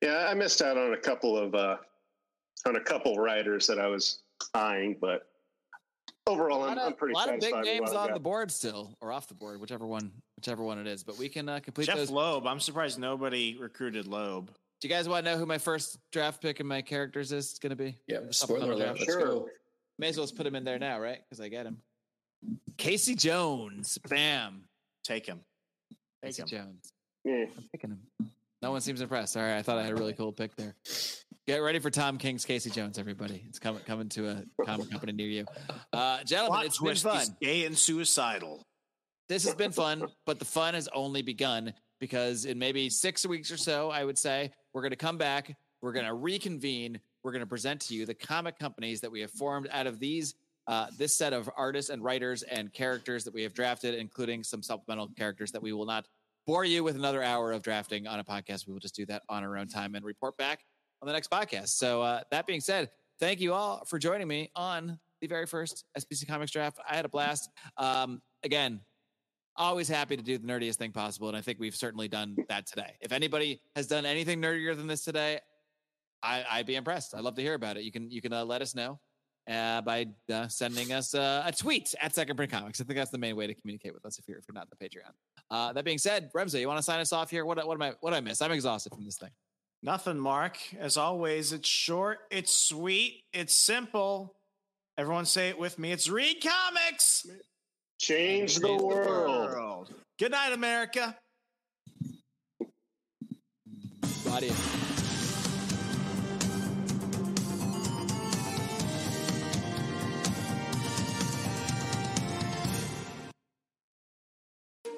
Yeah, I missed out on a couple of uh, on a couple writers that I was eyeing, but overall, I'm, of, I'm pretty. A lot of big names on the board still, or off the board, whichever one, whichever one it is. But we can uh, complete Jeff those. Loeb. I'm surprised nobody recruited Loeb. Do you guys want to know who my first draft pick and my characters is going to be? Yeah, spoiler alert. Sure. Go. May as well just put him in there now, right? Because I get him. Casey Jones. Bam. Take him. Take Casey him. Jones. Yeah. I'm picking him. No one seems impressed. All right. I thought I had a really cool pick there. Get ready for Tom King's Casey Jones, everybody. It's coming coming to a comic company near you. Uh, gentlemen, Plot it's been fun. Gay and suicidal. This has been fun, but the fun has only begun because in maybe six weeks or so, I would say, we're going to come back. We're going to reconvene. We're going to present to you the comic companies that we have formed out of these Uh, this set of artists and writers and characters that we have drafted, including some supplemental characters that we will not bore you with another hour of drafting on a podcast. We will just do that on our own time and report back on the next podcast. So uh, that being said, thank you all for joining me on the very first S B C Comics draft. I had a blast. Um, again, always happy to do the nerdiest thing possible. And I think we've certainly done that today. If anybody has done anything nerdier than this today, I, I'd be impressed. I'd love to hear about it. You can, you can uh, let us know. Uh, by uh, sending us uh, a tweet at Second Print Comics. I think that's the main way to communicate with us if you're if you're not on the Patreon. Uh, that being said, Remzo, you want to sign us off here? What what am I what did I miss? I'm exhausted from this thing. Nothing, Mark. As always, it's short, it's sweet, it's simple. Everyone say it with me. It's read comics. Change, Change the, the world. world. Good night, America. Body.